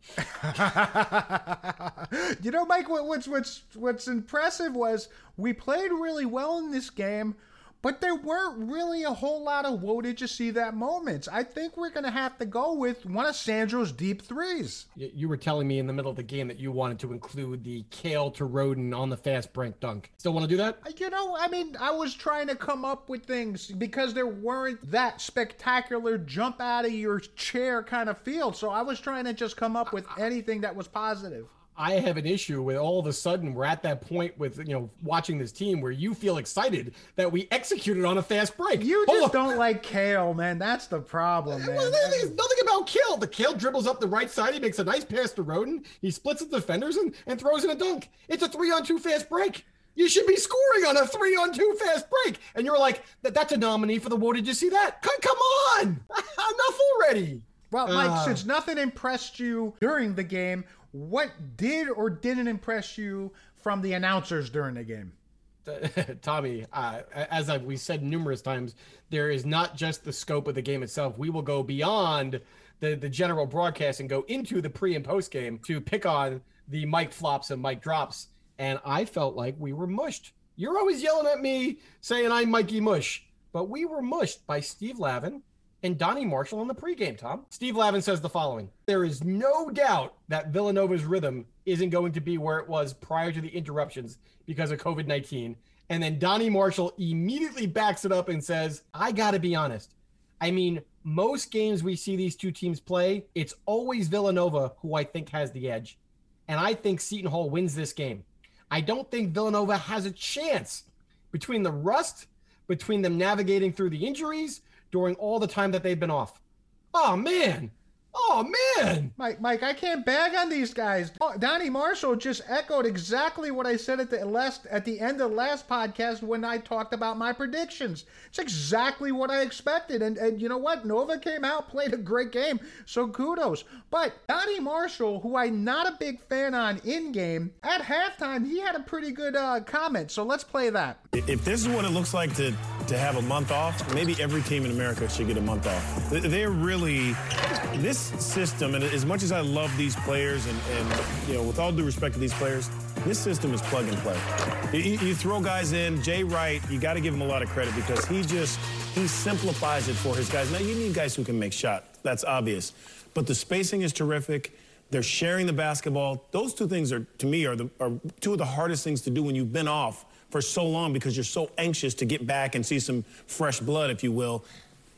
You know, Mike, what, what's what's what's impressive was we played really well in this game. But there weren't really a whole lot of whoa, did you see that moments. I think we're going to have to go with one of Sandro's deep threes. You were telling me in the middle of the game that you wanted to include the Kale to Roden on the fast break dunk. Still want to do that? You know, I mean, I was trying to come up with things because there weren't that spectacular jump out of your chair kind of field. So I was trying to just come up with anything that was positive. I have an issue with all of a sudden we're at that point with, you know, watching this team where you feel excited that we executed on a fast break. You just oh, don't like Kale, man. That's the problem, man. Well, there's nothing about Kale. The Kale dribbles up the right side. He makes a nice pass to Roden. He splits the defenders and, and throws in a dunk. It's a three-on-two fast break. You should be scoring on a three-on-two fast break. And you're like, that, that's a nominee for the whoa, did you see that? Come, come on. Enough already. Well, Mike, uh, since nothing impressed you during the game, what did or didn't impress you from the announcers during the game? Tommy, uh, as I've, we said numerous times, there is not just the scope of the game itself. We will go beyond the, the general broadcast and go into the pre and post game to pick on the mic flops and mic drops. And I felt like we were mushed. You're always yelling at me saying I'm Mikey Mush, but we were mushed by Steve Lavin and Donnie Marshall on the pregame, Tom. Steve Lavin says the following. There is no doubt that Villanova's rhythm isn't going to be where it was prior to the interruptions because of covid nineteen. And then Donnie Marshall immediately backs it up and says, I got to be honest. I mean, most games we see these two teams play, it's always Villanova who I think has the edge. And I think Seton Hall wins this game. I don't think Villanova has a chance between the rust, between them navigating through the injuries, during all the time that they've been off. Oh, man. Oh, man. Mike, Mike, I can't bag on these guys. Donnie Marshall just echoed exactly what I said at the last at the end of the last podcast when I talked about my predictions. It's exactly what I expected. And, and you know what? Nova came out, played a great game, so kudos. But Donnie Marshall, who I'm not a big fan on in-game, at halftime, he had a pretty good uh, comment. So let's play that. If this is what it looks like to... to have a month off, maybe every team in America should get a month off. They're really, this system, and as much as I love these players, and, and you know, with all due respect to these players, this system is plug and play. You, you throw guys in, Jay Wright, you got to give him a lot of credit because he just, he simplifies it for his guys. Now, you need guys who can make shots. That's obvious. But the spacing is terrific. They're sharing the basketball. Those two things are, to me, are, the, are two of the hardest things to do when you've been off for so long because you're so anxious to get back and see some fresh blood, if you will.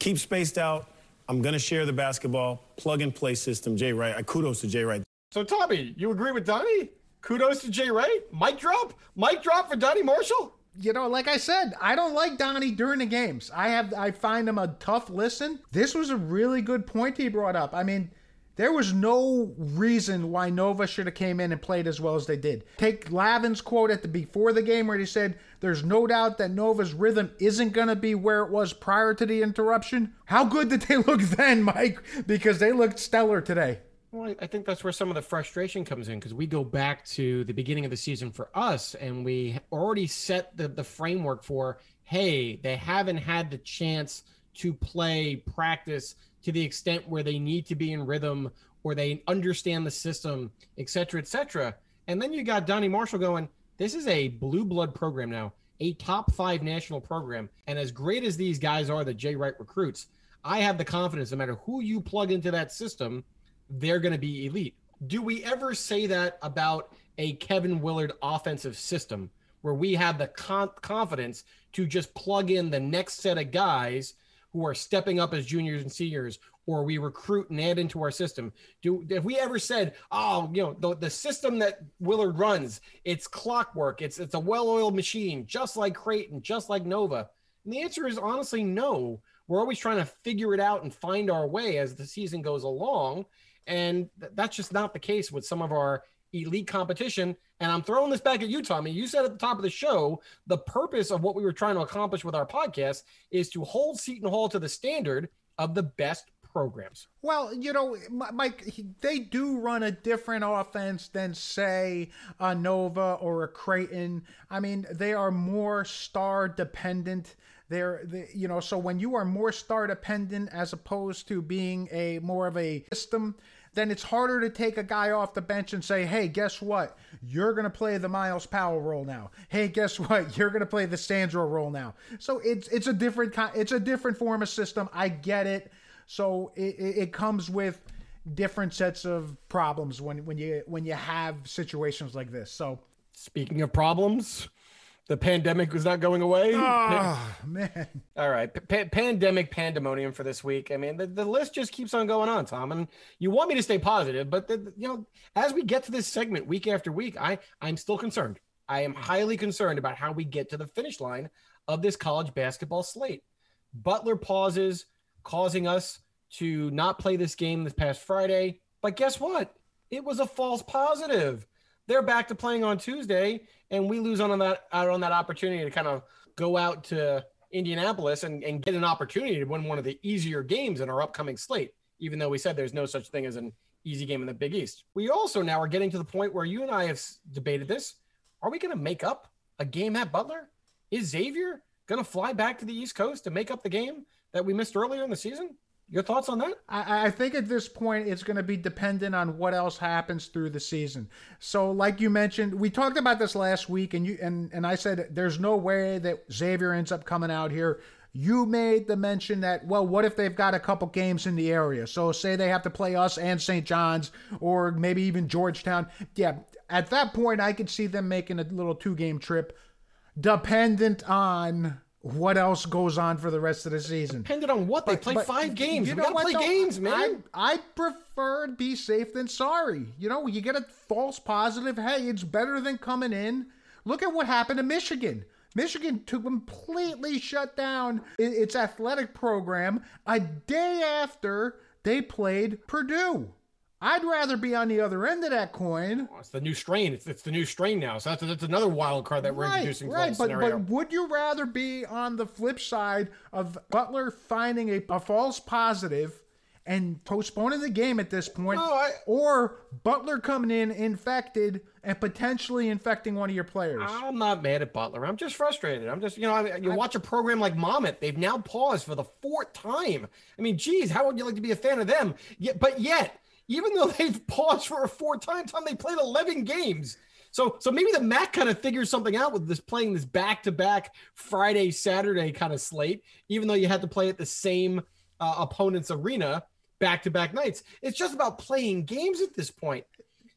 Keep spaced out. I'm going to share the basketball. Plug and play system, Jay Wright. Kudos to Jay Wright. So, Tommy, you agree with Donnie? Kudos to Jay Wright? Mic drop? Mic drop for Donnie Marshall? You know, like I said, I don't like Donnie during the games. I have, I find him a tough listen. This was a really good point he brought up. I mean, there was no reason why Nova should have came in and played as well as they did. Take Lavin's quote at the before the game where he said, there's no doubt that Nova's rhythm isn't going to be where it was prior to the interruption. How good did they look then, Mike? Because they looked stellar today. Well, I think that's where some of the frustration comes in because we go back to the beginning of the season for us and we already set the, the framework for, hey, they haven't had the chance to play, practice to the extent where they need to be in rhythm or they understand the system, et cetera, et cetera. And then you got Donnie Marshall going, this is a blue blood program now, a top five national program. And as great as these guys are that Jay Wright recruits, I have the confidence no matter who you plug into that system, they're going to be elite. Do we ever say that about a Kevin Willard offensive system where we have the con- confidence to just plug in the next set of guys who are stepping up as juniors and seniors, or we recruit and add into our system? Do have we ever said, oh, you know, the, the system that Willard runs, it's clockwork, it's it's a well-oiled machine, just like Creighton, just like Nova? And the answer is honestly no. We're always trying to figure it out and find our way as the season goes along. And th- that's just not the case with some of our elite competition. And I'm throwing this back at you, Tommy. You said at the top of the show, the purpose of what we were trying to accomplish with our podcast is to hold Seton Hall to the standard of the best programs. Well, you know, Mike, they do run a different offense than, say, a Nova or a Creighton. I mean, they are more star dependent. They're, they, you know, so when you are more star dependent as opposed to being a more of a system, then it's harder to take a guy off the bench and say, hey, guess what? You're going to play the Miles Powell role now. Hey, guess what? You're going to play the Sandro role now. So it's it's a different it's a different form of system. I get it. So it, it comes with different sets of problems when, when you when you have situations like this. So speaking of problems, the pandemic was not going away. Oh, man. All right. Pa- pandemic pandemonium for this week. I mean, the, the list just keeps on going on, Tom. And you want me to stay positive, but, the, you know, as we get to this segment week after week, I, I'm still concerned. I am highly concerned about how we get to the finish line of this college basketball slate. Butler pauses, causing us to not play this game this past Friday. But guess what? It was a false positive. They're back to playing on Tuesday, and we lose on that out on that opportunity to kind of go out to Indianapolis and, and get an opportunity to win one of the easier games in our upcoming slate, even though we said there's no such thing as an easy game in the Big East. We also now are getting to the point where you and I have debated this. Are we going to make up a game at Butler? Is Xavier going to fly back to the East Coast to make up the game that we missed earlier in the season? Your thoughts on that? I, I think at this point, it's going to be dependent on what else happens through the season. So like you mentioned, we talked about this last week, and you and, and I said, there's no way that Xavier ends up coming out here. You made the mention that, well, what if they've got a couple games in the area? So say they have to play us and Saint John's, or maybe even Georgetown. Yeah, at that point, I could see them making a little two-game trip dependent on what else goes on for the rest of the season. Depended on what? But they played five games. You know, we gotta play though? games, man. I, I prefer be safe than sorry. You know, you get a false positive. Hey, it's better than coming in. Look at what happened to Michigan. Michigan to completely shut down its athletic program a day after they played Purdue. I'd rather be on the other end of that coin. Oh, it's the new strain. It's, it's the new strain now. So that's, that's another wild card that we're right, introducing. Right, but, but would you rather be on the flip side of Butler finding a, a false positive and postponing the game at this point, no, I, or Butler coming in infected and potentially infecting one of your players? I'm not mad at Butler. I'm just frustrated. I'm just, you know, I, you I, watch a program like Monmouth. They've now paused for the fourth time. I mean, geez, how would you like to be a fan of them? Yeah, but yet, even though they've paused for a four-time time, they played eleven games. So so maybe the MAC kind of figures something out with this playing this back-to-back Friday, Saturday kind of slate, even though you had to play at the same uh, opponent's arena back-to-back nights. It's just about playing games at this point.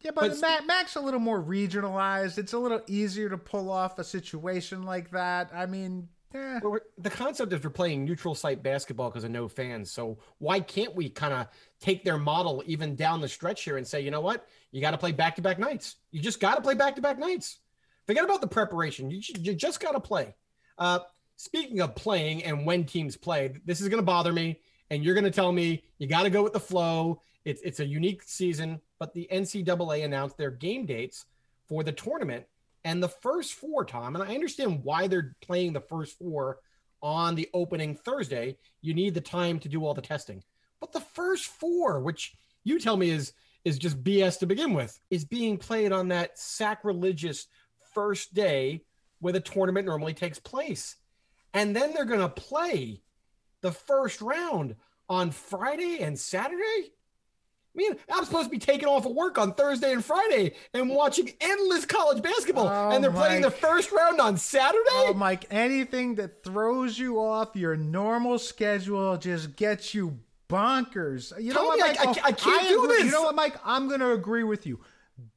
Yeah, but, but the MAC, MAC's a little more regionalized. It's a little easier to pull off a situation like that. I mean, eh. The concept is we're playing neutral site basketball because of no fans. So why can't we kind of take their model even down the stretch here and say, you know what? You got to play back-to-back nights. You just got to play back-to-back nights. Forget about the preparation. You, you just got to play. Uh, speaking of playing and when teams play, this is going to bother me. And you're going to tell me you got to go with the flow. It's, it's a unique season, but the N C double A announced their game dates for the tournament. And the first four, Tom, and I understand why they're playing the first four on the opening Thursday. You need the time to do all the testing. But the first four, which you tell me is is just B S to begin with, is being played on that sacrilegious first day where the tournament normally takes place. And then they're going to play the first round on Friday and Saturday? Man, I'm supposed to be taking off of work on Thursday and Friday and watching endless college basketball, oh, and they're Mike. playing the first round on Saturday? Oh, Mike, anything that throws you off your normal schedule just gets you bonkers. You Tell know me, what, Mike? I, I, I can't I do agree. this. You know what, Mike? I'm going to agree with you.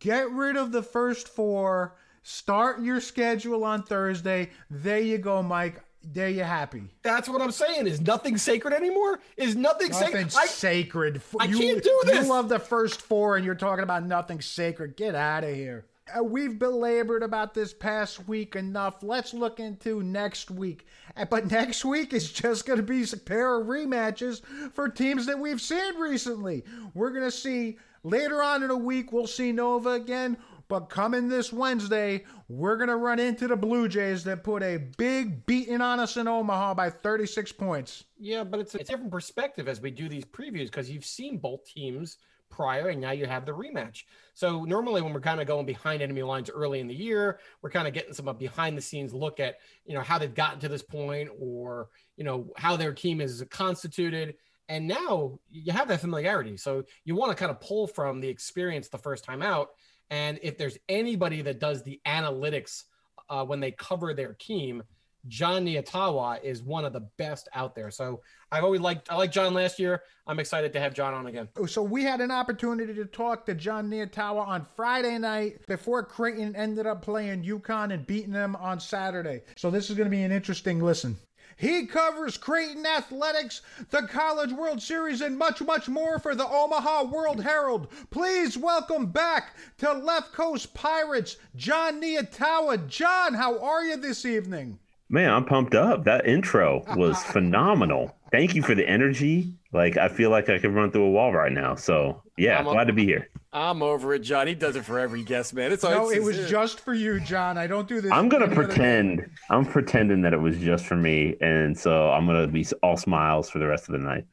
Get rid of the first four. Start your schedule on Thursday. There you go, Mike. There you happy. That's what I'm saying. Is nothing sacred anymore? Is nothing, nothing sac- sacred? I, you, I can't do this. You love the first four and you're talking about nothing sacred. Get out of here. Uh, we've belabored about this past week enough. Let's look into next week. Uh, but next week is just going to be a pair of rematches for teams that we've seen recently. We're going to see later on in the week, we'll see Nova again. But coming this Wednesday, we're going to run into the Blue Jays that put a big beating on us in Omaha by thirty-six points. Yeah, but it's a different perspective as we do these previews because you've seen both teams prior and now you have the rematch. So normally when we're kind of going behind enemy lines early in the year, we're kind of getting some of behind the scenes look at, you know, how they've gotten to this point or, you know, how their team is constituted. And now you have that familiarity. So you want to kind of pull from the experience the first time out. And if there's anybody that does the analytics uh, when they cover their team, Jon Nyatawa is one of the best out there. So I've always liked, I liked Jon last year. I'm excited to have Jon on again. So we had an opportunity to talk to Jon Nyatawa on Friday night before Creighton ended up playing UConn and beating them on Saturday. So this is going to be an interesting listen. He covers Creighton athletics, the College World Series, and much, much more for the Omaha World Herald. Please welcome back to Left Coast Pirates, Jon Nyatawa. John, how are you this evening? Man, I'm pumped up. That intro was phenomenal. Thank you for the energy. Like, I feel like I could run through a wall right now. So, yeah, I'm glad o- to be here. I'm over it, John. He does it for every guest, man. It's No, it was it. just for you, John. I don't do this. I'm going to pretend. I'm pretending that it was just for me. And so I'm going to be all smiles for the rest of the night.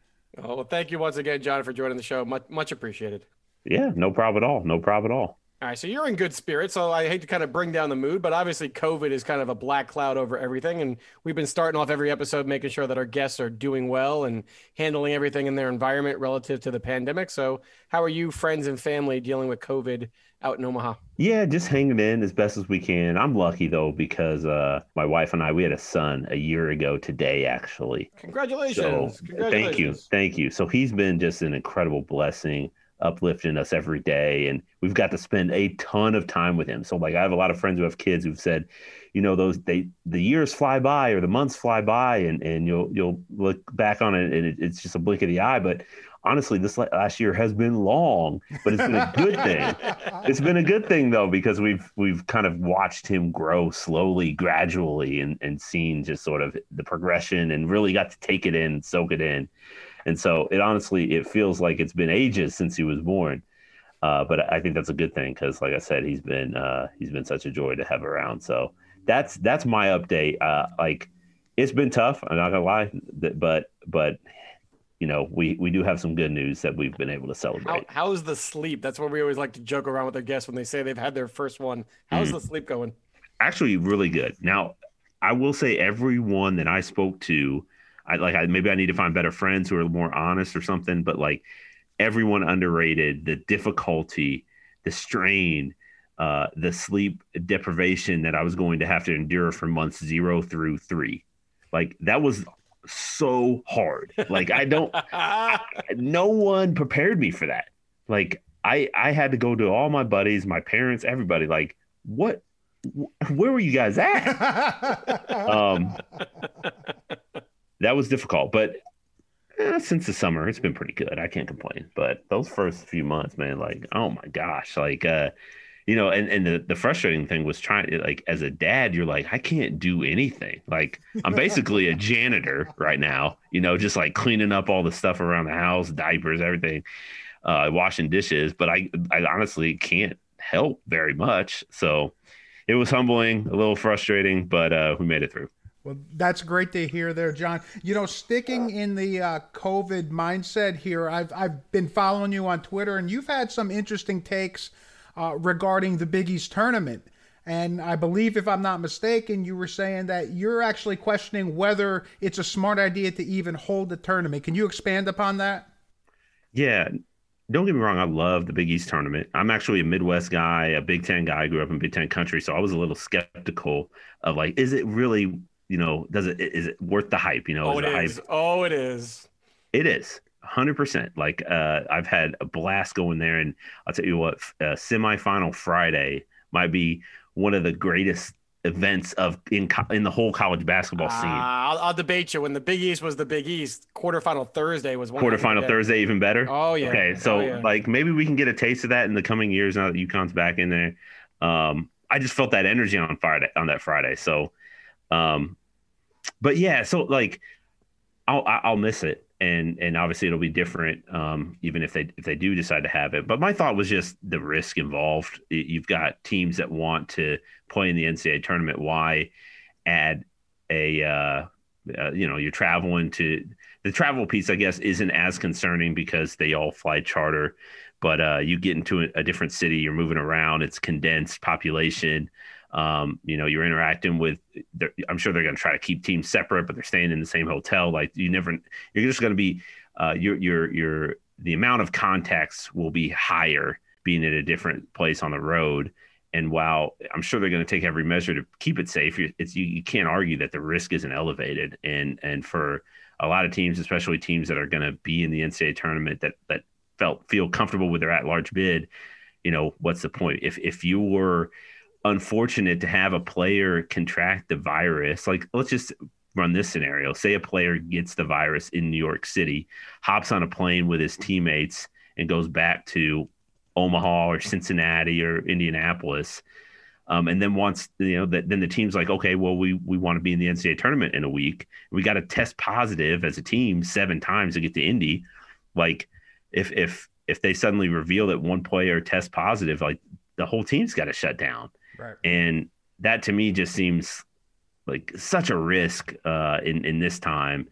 Oh, well, thank you once again, John, for joining the show. Much, much appreciated. Yeah, no problem at all. No problem at all. All right, so you're in good spirits, so I hate to kind of bring down the mood, but obviously COVID is kind of a black cloud over everything, and we've been starting off every episode making sure that our guests are doing well and handling everything in their environment relative to the pandemic. So how are you, friends and family, dealing with COVID out in Omaha? Yeah, just hanging in as best as we can. I'm lucky, though, because uh, my wife and I, we had a son a year ago today, actually. Congratulations. So, Congratulations. Thank you. Thank you. So he's been just an incredible blessing, uplifting us every day, and we've got to spend a ton of time with him. So like, I have a lot of friends who have kids who've said, you know, those they the years fly by or the months fly by, and and you'll you'll look back on it and it, it's just a blink of the eye. But honestly, this last year has been long, but it's been a good thing. It's been a good thing though, because we've we've kind of watched him grow slowly, gradually, and and seen just sort of the progression, and really got to take it in, soak it in. And so it honestly, it feels like it's been ages since he was born. Uh, but I think that's a good thing because, like I said, he's been uh, he's been such a joy to have around. So that's that's my update. Uh, like, it's been tough. I'm not going to lie. But, but you know, we, we do have some good news that we've been able to celebrate. How, how's the sleep? That's what we always like to joke around with our guests when they say they've had their first one. How's mm. the sleep going? Actually, really good. Now, I will say everyone that I spoke to, I like I, maybe I need to find better friends who are more honest or something, but like everyone underrated the difficulty, the strain, uh, the sleep deprivation that I was going to have to endure from months zero through three. Like that was so hard. Like I don't, I, no one prepared me for that. Like I, I had to go to all my buddies, my parents, everybody like, what, where were you guys at? um, That was difficult, but eh, since the summer, it's been pretty good. I can't complain. But those first few months, man, like, oh my gosh, like, uh, you know, and, and the, the frustrating thing was trying to, like, as a dad, you're like, I can't do anything. Like, I'm basically a janitor right now, you know, just like cleaning up all the stuff around the house, diapers, everything, uh, washing dishes. But I, I honestly can't help very much. So it was humbling, a little frustrating, but uh, we made it through. Well, that's great to hear there, John. You know, sticking in the uh, COVID mindset here, I've I've been following you on Twitter, and you've had some interesting takes uh, regarding the Big East tournament. And I believe, if I'm not mistaken, you were saying that you're actually questioning whether it's a smart idea to even hold the tournament. Can you expand upon that? Yeah. Don't get me wrong. I love the Big East tournament. I'm actually a Midwest guy, a Big Ten guy. I grew up in Big Ten country. So I was a little skeptical of like, is it really, you know, does it, is it worth the hype? You know, oh, is it is. Hype? Oh, it is. It is. one hundred percent. Like uh, I've had a blast going there. And I'll tell you what, uh, semifinal Friday might be one of the greatest events of in co- in the whole college basketball scene. Uh, I'll, I'll debate you. When the Big East was the Big East, quarterfinal Thursday was one. Quarterfinal Thursday even better. Oh yeah. Okay, so oh, yeah. like maybe we can get a taste of that in the coming years now that UConn's back in there. Um, I just felt that energy on Friday on that Friday. So, um, but yeah, so like I'll I'll miss it, and and obviously it'll be different. Um, even if they if they do decide to have it, but my thought was just the risk involved. You've got teams that want to play in the N C A A tournament. Why add a, uh, uh, you know, you're traveling to the travel piece, I guess, isn't as concerning because they all fly charter, but uh, you get into a, a different city, you're moving around, it's condensed population. Um, you know, you're interacting with, I'm sure they're going to try to keep teams separate, but they're staying in the same hotel. Like you never, you're just going to be, uh, your, your, your, the amount of contacts will be higher being at a different place on the road. And while I'm sure they're going to take every measure to keep it safe, it's, you, you can't argue that the risk isn't elevated. And and for a lot of teams, especially teams that are going to be in the N C A A tournament that that felt feel comfortable with their at-large bid, you know, what's the point? If if you were unfortunate to have a player contract the virus, like let's just run this scenario. Say a player gets the virus in New York City, hops on a plane with his teammates and goes back to Omaha or Cincinnati or Indianapolis, um, and then wants, you know, that then the team's like, okay, well, we we want to be in the N C A A tournament in a week. We got to test positive as a team seven times to get to Indy. Like, if if if they suddenly reveal that one player tests positive, like the whole team's got to shut down. Right. And that to me just seems like such a risk uh, in in this time.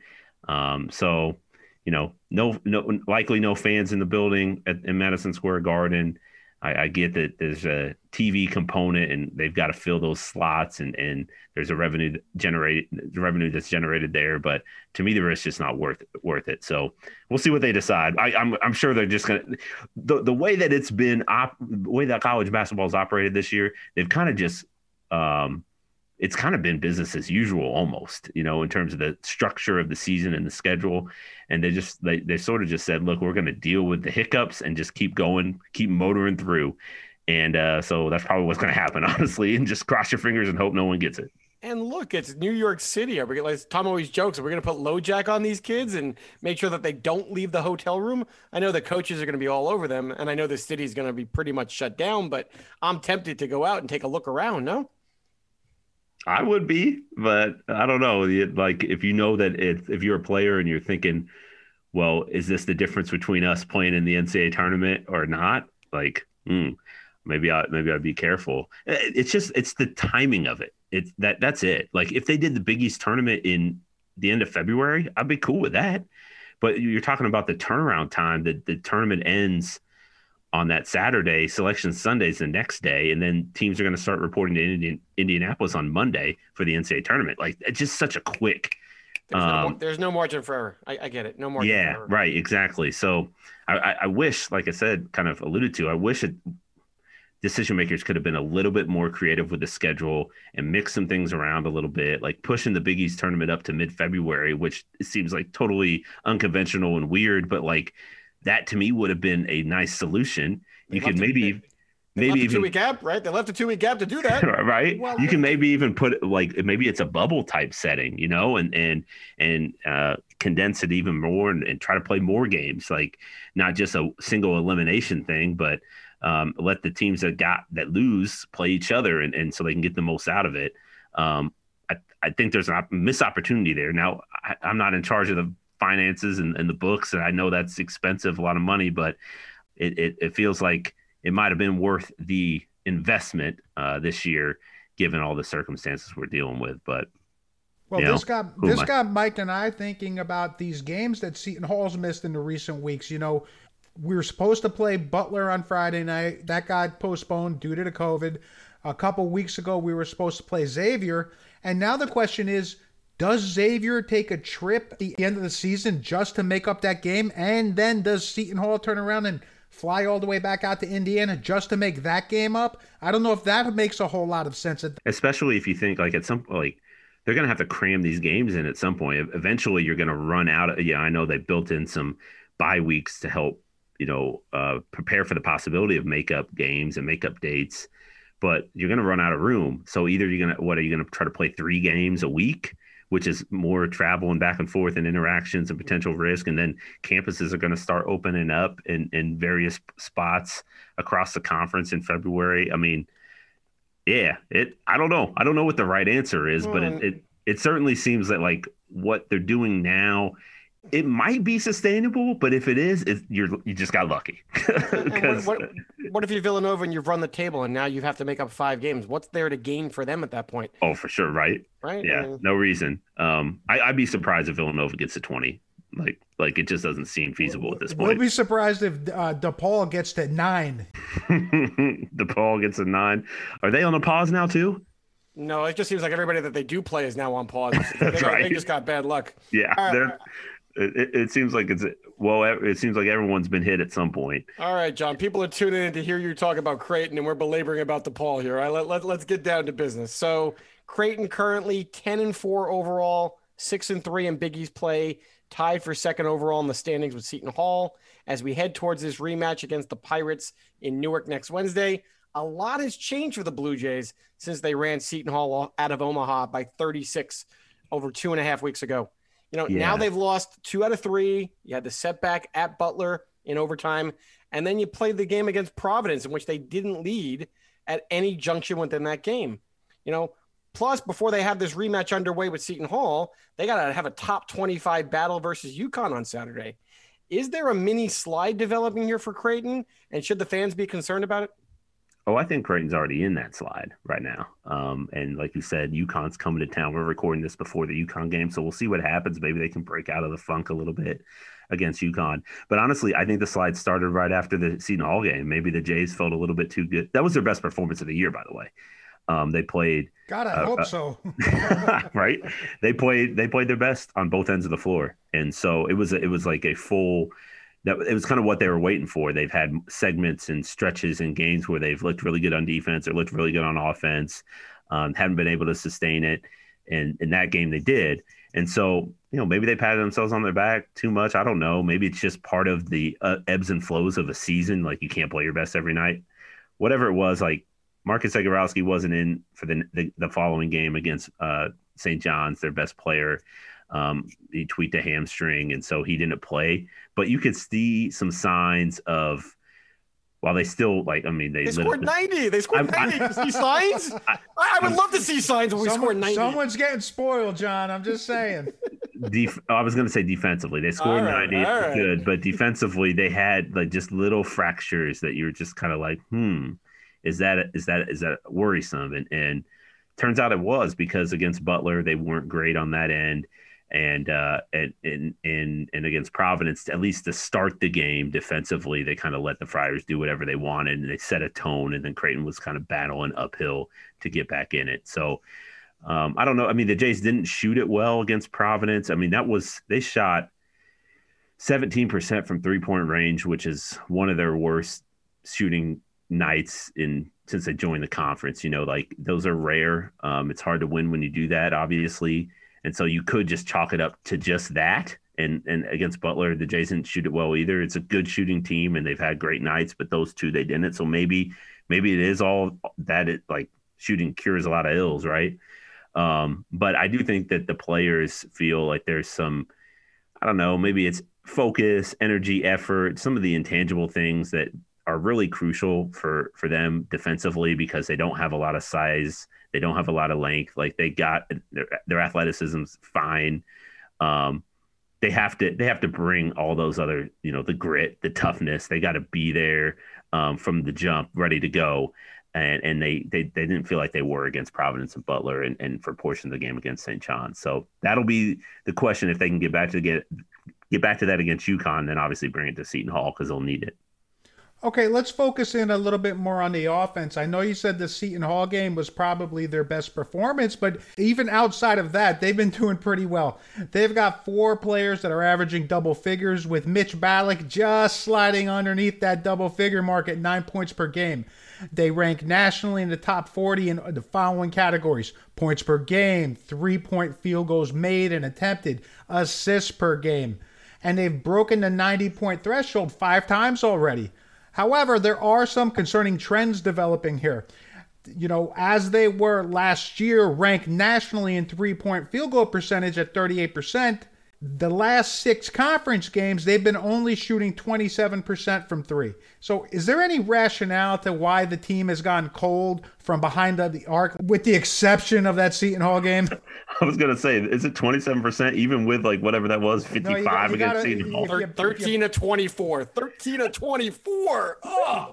Um, so. You know, no, no, likely no fans in the building at, in Madison Square Garden. I, I get that there's a T V component, and they've got to fill those slots, and, and there's a revenue generated revenue that's generated there. But to me, the risk is just not worth worth it. So we'll see what they decide. I, I'm I'm sure they're just gonna the the way that it's been op, the way that college basketball is operated this year. They've kind of just um, it's kind of been business as usual almost, you know, in terms of the structure of the season and the schedule. And they just, they, they sort of just said, look, we're going to deal with the hiccups and just keep going, keep motoring through. And uh, so that's probably what's going to happen, honestly, and just cross your fingers and hope no one gets it. And look, it's New York City. Are we gonna, like Tom always jokes, are we going to put LoJack on these kids and make sure that they don't leave the hotel room? I know the coaches are going to be all over them, and I know the city is going to be pretty much shut down, but I'm tempted to go out and take a look around, no? I would be, but I don't know. Like, if you know that it's, if you're a player and you're thinking, well, is this the difference between us playing in the N C A A tournament or not? Like, mm, maybe I maybe I'd be careful. It's just it's the timing of it. It's that that's it. Like, if they did the Big East tournament in the end of February, I'd be cool with that. But you're talking about the turnaround time that the tournament ends on that Saturday, selection Sunday's the next day, and then teams are going to start reporting to Indian, Indianapolis on Monday for the N C A A tournament. Like, it's just such a quick. There's, um, no, there's no margin for error. I, I get it. No margin. Yeah, for error. Right. Exactly. So I, I wish, like I said, kind of alluded to, I wish it, decision makers could have been a little bit more creative with the schedule and mix some things around a little bit, like pushing the Big East tournament up to mid-February, which seems like totally unconventional and weird, but like, that to me would have been a nice solution. You could maybe, they, they maybe left a two-week gap, right? They left a two-week gap to do that, right? Well, you can maybe even put it like maybe it's a bubble type setting, you know, and and and uh, condense it even more and, and try to play more games, like not just a single elimination thing, but um, let the teams that got that lose play each other, and, and so they can get the most out of it. Um, I I think there's a missed opportunity there. Now I, I'm not in charge of the finances and, and the books, and I know that's expensive, a lot of money, but it it, it feels like it might have been worth the investment uh this year given all the circumstances we're dealing with. But well, you know, this got this got Mike and I thinking about these games that Seton Hall's missed in the recent weeks. You know, we were supposed to play Butler on Friday night. That got postponed due to the COVID. A couple weeks ago, we were supposed to play Xavier. And now the question is, does Xavier take a trip at the end of the season just to make up that game? And then does Seton Hall turn around and fly all the way back out to Indiana just to make that game up? I don't know if that makes a whole lot of sense. Especially if you think like at some like they're going to have to cram these games in at some point. Eventually, you're going to run out of, yeah, I know they built in some bye weeks to help, you know, uh, prepare for the possibility of makeup games and makeup dates, but you're going to run out of room. So either you're going to, what are you going to try to play three games a week, which is more travel and back and forth and interactions and potential risk. And then campuses are going to start opening up in, in various spots across the conference in February. I mean, yeah, it, I don't know. I don't know what the right answer is, but it, it, it certainly seems that like what they're doing now, it might be sustainable, but if it is, it, you're, you just got lucky. what, what, what if you're Villanova and you've run the table and now you have to make up five games? What's there to gain for them at that point? Oh, for sure, right? Right? Yeah, I mean, no reason. Um, I, I'd be surprised if Villanova gets to twenty. Like, like it just doesn't seem feasible at this point. We'll be surprised if uh, DePaul gets to nine. DePaul gets to nine. Are they on a pause now too? No, it just seems like everybody that they do play is now on pause. That's they, right. They just got bad luck. Yeah, right, they're... It, it seems like it's well. It seems like everyone's been hit at some point. All right, John. People are tuning in to hear you talk about Creighton, and we're belaboring about DePaul here. All right, let, let let's get down to business. So Creighton currently ten and four overall, six and three in Big East play, tied for second overall in the standings with Seton Hall. As we head towards this rematch against the Pirates in Newark next Wednesday, a lot has changed for the Blue Jays since they ran Seton Hall out of Omaha by thirty-six over two and a half weeks ago. You know, yeah. Now they've lost two out of three. You had the setback at Butler in overtime, and then you played the game against Providence in which they didn't lead at any junction within that game. You know, plus before they have this rematch underway with Seton Hall, they got to have a top twenty-five battle versus UConn on Saturday. Is there a mini slide developing here for Creighton, and should the fans be concerned about it? Oh, I think Creighton's already in that slide right now. Um, and like you said, UConn's coming to town. We're recording this before the UConn game, so we'll see what happens. Maybe they can break out of the funk a little bit against UConn. But honestly, I think the slide started right after the Seton Hall game. Maybe the Jays felt a little bit too good. That was their best performance of the year, by the way. Um, they played. God, I uh, hope uh, so. Right? They played. They played their best on both ends of the floor, and so it was. It was like a full. That it was kind of what they were waiting for. They've had segments and stretches and games where they've looked really good on defense or looked really good on offense, um, haven't been able to sustain it. And in that game they did. And so, you know, maybe they patted themselves on their back too much. I don't know. Maybe it's just part of the uh, ebbs and flows of a season. Like you can't play your best every night, whatever it was. Like Marcus Zegarowski wasn't in for the, the, the following game against uh, Saint John's, their best player. Um, he tweaked a hamstring, and so he didn't play. But you could see some signs of while they still like. I mean, they, they scored ninety. They scored I, ninety. I, see signs? I, I would I, love to see signs when we someone, score ninety. Someone's getting spoiled, John. I'm just saying. Def, I was going to say defensively, they scored right, ninety. Right. Good, but defensively, they had like just little fractures that you were just kind of like, hmm, is that is that is that worrisome? And and turns out it was because against Butler, they weren't great on that end. And uh, and and and against Providence, at least to start the game defensively, they kind of let the Friars do whatever they wanted, and they set a tone. And then Creighton was kind of battling uphill to get back in it. So um, I don't know. I mean, the Jays didn't shoot it well against Providence. I mean, that was they shot seventeen percent from three point range, which is one of their worst shooting nights in since they joined the conference. You know, like those are rare. Um, it's hard to win when you do that, obviously. And so you could just chalk it up to just that. And and against Butler, the Jays didn't shoot it well either. It's a good shooting team, and they've had great nights, but those two, they didn't. So maybe maybe it is all that it like shooting cures a lot of ills, right? Um, but I do think that the players feel like there's some, I don't know, maybe it's focus, energy, effort, some of the intangible things that are really crucial for, for them defensively because they don't have a lot of size. They don't have a lot of length. Like they got their, their athleticism's fine. Um, they have to they have to bring all those other, you know, the grit, the toughness. They got to be there um, from the jump, ready to go. And and they, they they didn't feel like they were against Providence and Butler, and, and for portions of the game against Saint John's. So that'll be the question if they can get back to the, get get back to that against UConn. Then obviously bring it to Seton Hall because they'll need it. Okay, let's focus in a little bit more on the offense. I know you said the Seton Hall game was probably their best performance, but even outside of that, they've been doing pretty well. They've got four players that are averaging double figures, with Mitch Ballack just sliding underneath that double figure mark at nine points per game. They rank nationally in the top forty in the following categories: points per game, three-point field goals made and attempted, assists per game. And they've broken the ninety-point threshold five times already. However, there are some concerning trends developing here. You know, as they were last year, ranked nationally in three-point field goal percentage at thirty-eight percent, the last six conference games, they've been only shooting twenty-seven percent from three. So is there any rationale to why the team has gone cold from behind the arc, with the exception of that Seton Hall game? I was going to say, is it twenty-seven percent even with like whatever that was, fifty-five no, you got, you against gotta, Seton Hall? thirteen to twenty-four thirteen to twenty-four Oh,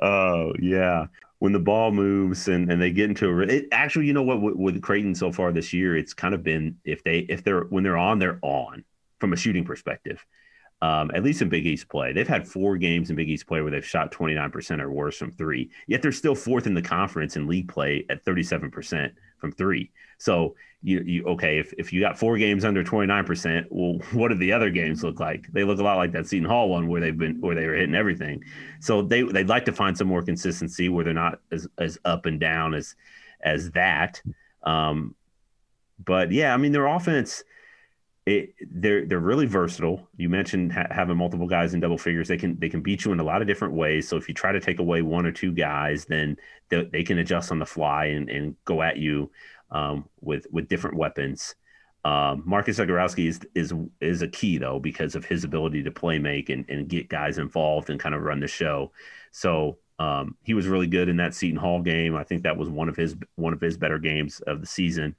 oh yeah. When the ball moves and, and they get into a, it, actually, you know what, with, with Creighton so far this year, it's kind of been if they if they're when they're on, they're on from a shooting perspective. Um, at least in Big East play, they've had four games in Big East play where they've shot twenty-nine percent or worse from three. Yet they're still fourth in the conference in league play at thirty-seven percent from three. So you you okay if if you got four games under twenty-nine percent, well, what do the other games look like? They look a lot like that Seton Hall one where they've been where they were hitting everything. So they they'd like to find some more consistency where they're not as as up and down as as that. Um, but yeah, I mean their offense. It, they're they're really versatile. You mentioned ha- having multiple guys in double figures. They can they can beat you in a lot of different ways. So if you try to take away one or two guys, then they, they can adjust on the fly and, and go at you um, with with different weapons. Um, Marcus Zegarowski is is is a key though because of his ability to play make and, and get guys involved and kind of run the show. So um, he was really good in that Seton Hall game. I think that was one of his one of his better games of the season,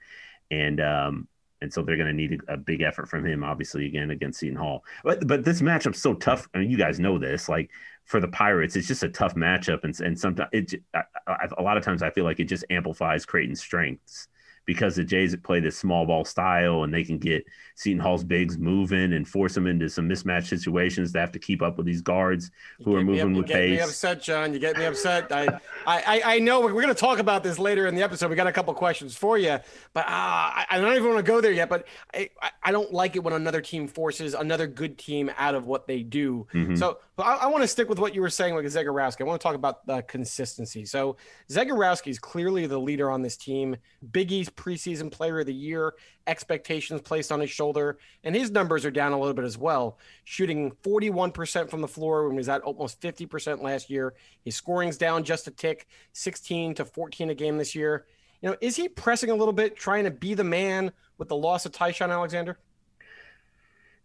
and. Um, And so they're going to need a, a big effort from him, obviously, again, against Seton Hall. But but this matchup's so tough. I mean, you guys know this. Like, for the Pirates, it's just a tough matchup. And, and sometimes it, I, I, a lot of times I feel like it just amplifies Creighton's strengths because the Jays play this small ball style and they can get Seton Hall's bigs moving and force them into some mismatched situations. They have to keep up with these guards who you are moving up, with pace. You get me upset, John. You get me upset. I, I, I know we're going to talk about this later in the episode. We got a couple of questions for you, but uh, I, I don't even want to go there yet, but I, I don't like it when another team forces another good team out of what they do. Mm-hmm. So but I, I want to stick with what you were saying with Zegarowski. I want to talk about the consistency. So Zegarowski is clearly the leader on this team. Big East preseason player of the year, expectations placed on his shoulder, and his numbers are down a little bit as well, shooting forty-one percent from the floor when he was at almost fifty percent last year. His scoring's down just a tick, sixteen to fourteen a game this year. You know, is he pressing a little bit, trying to be the man with the loss of Tyshawn Alexander?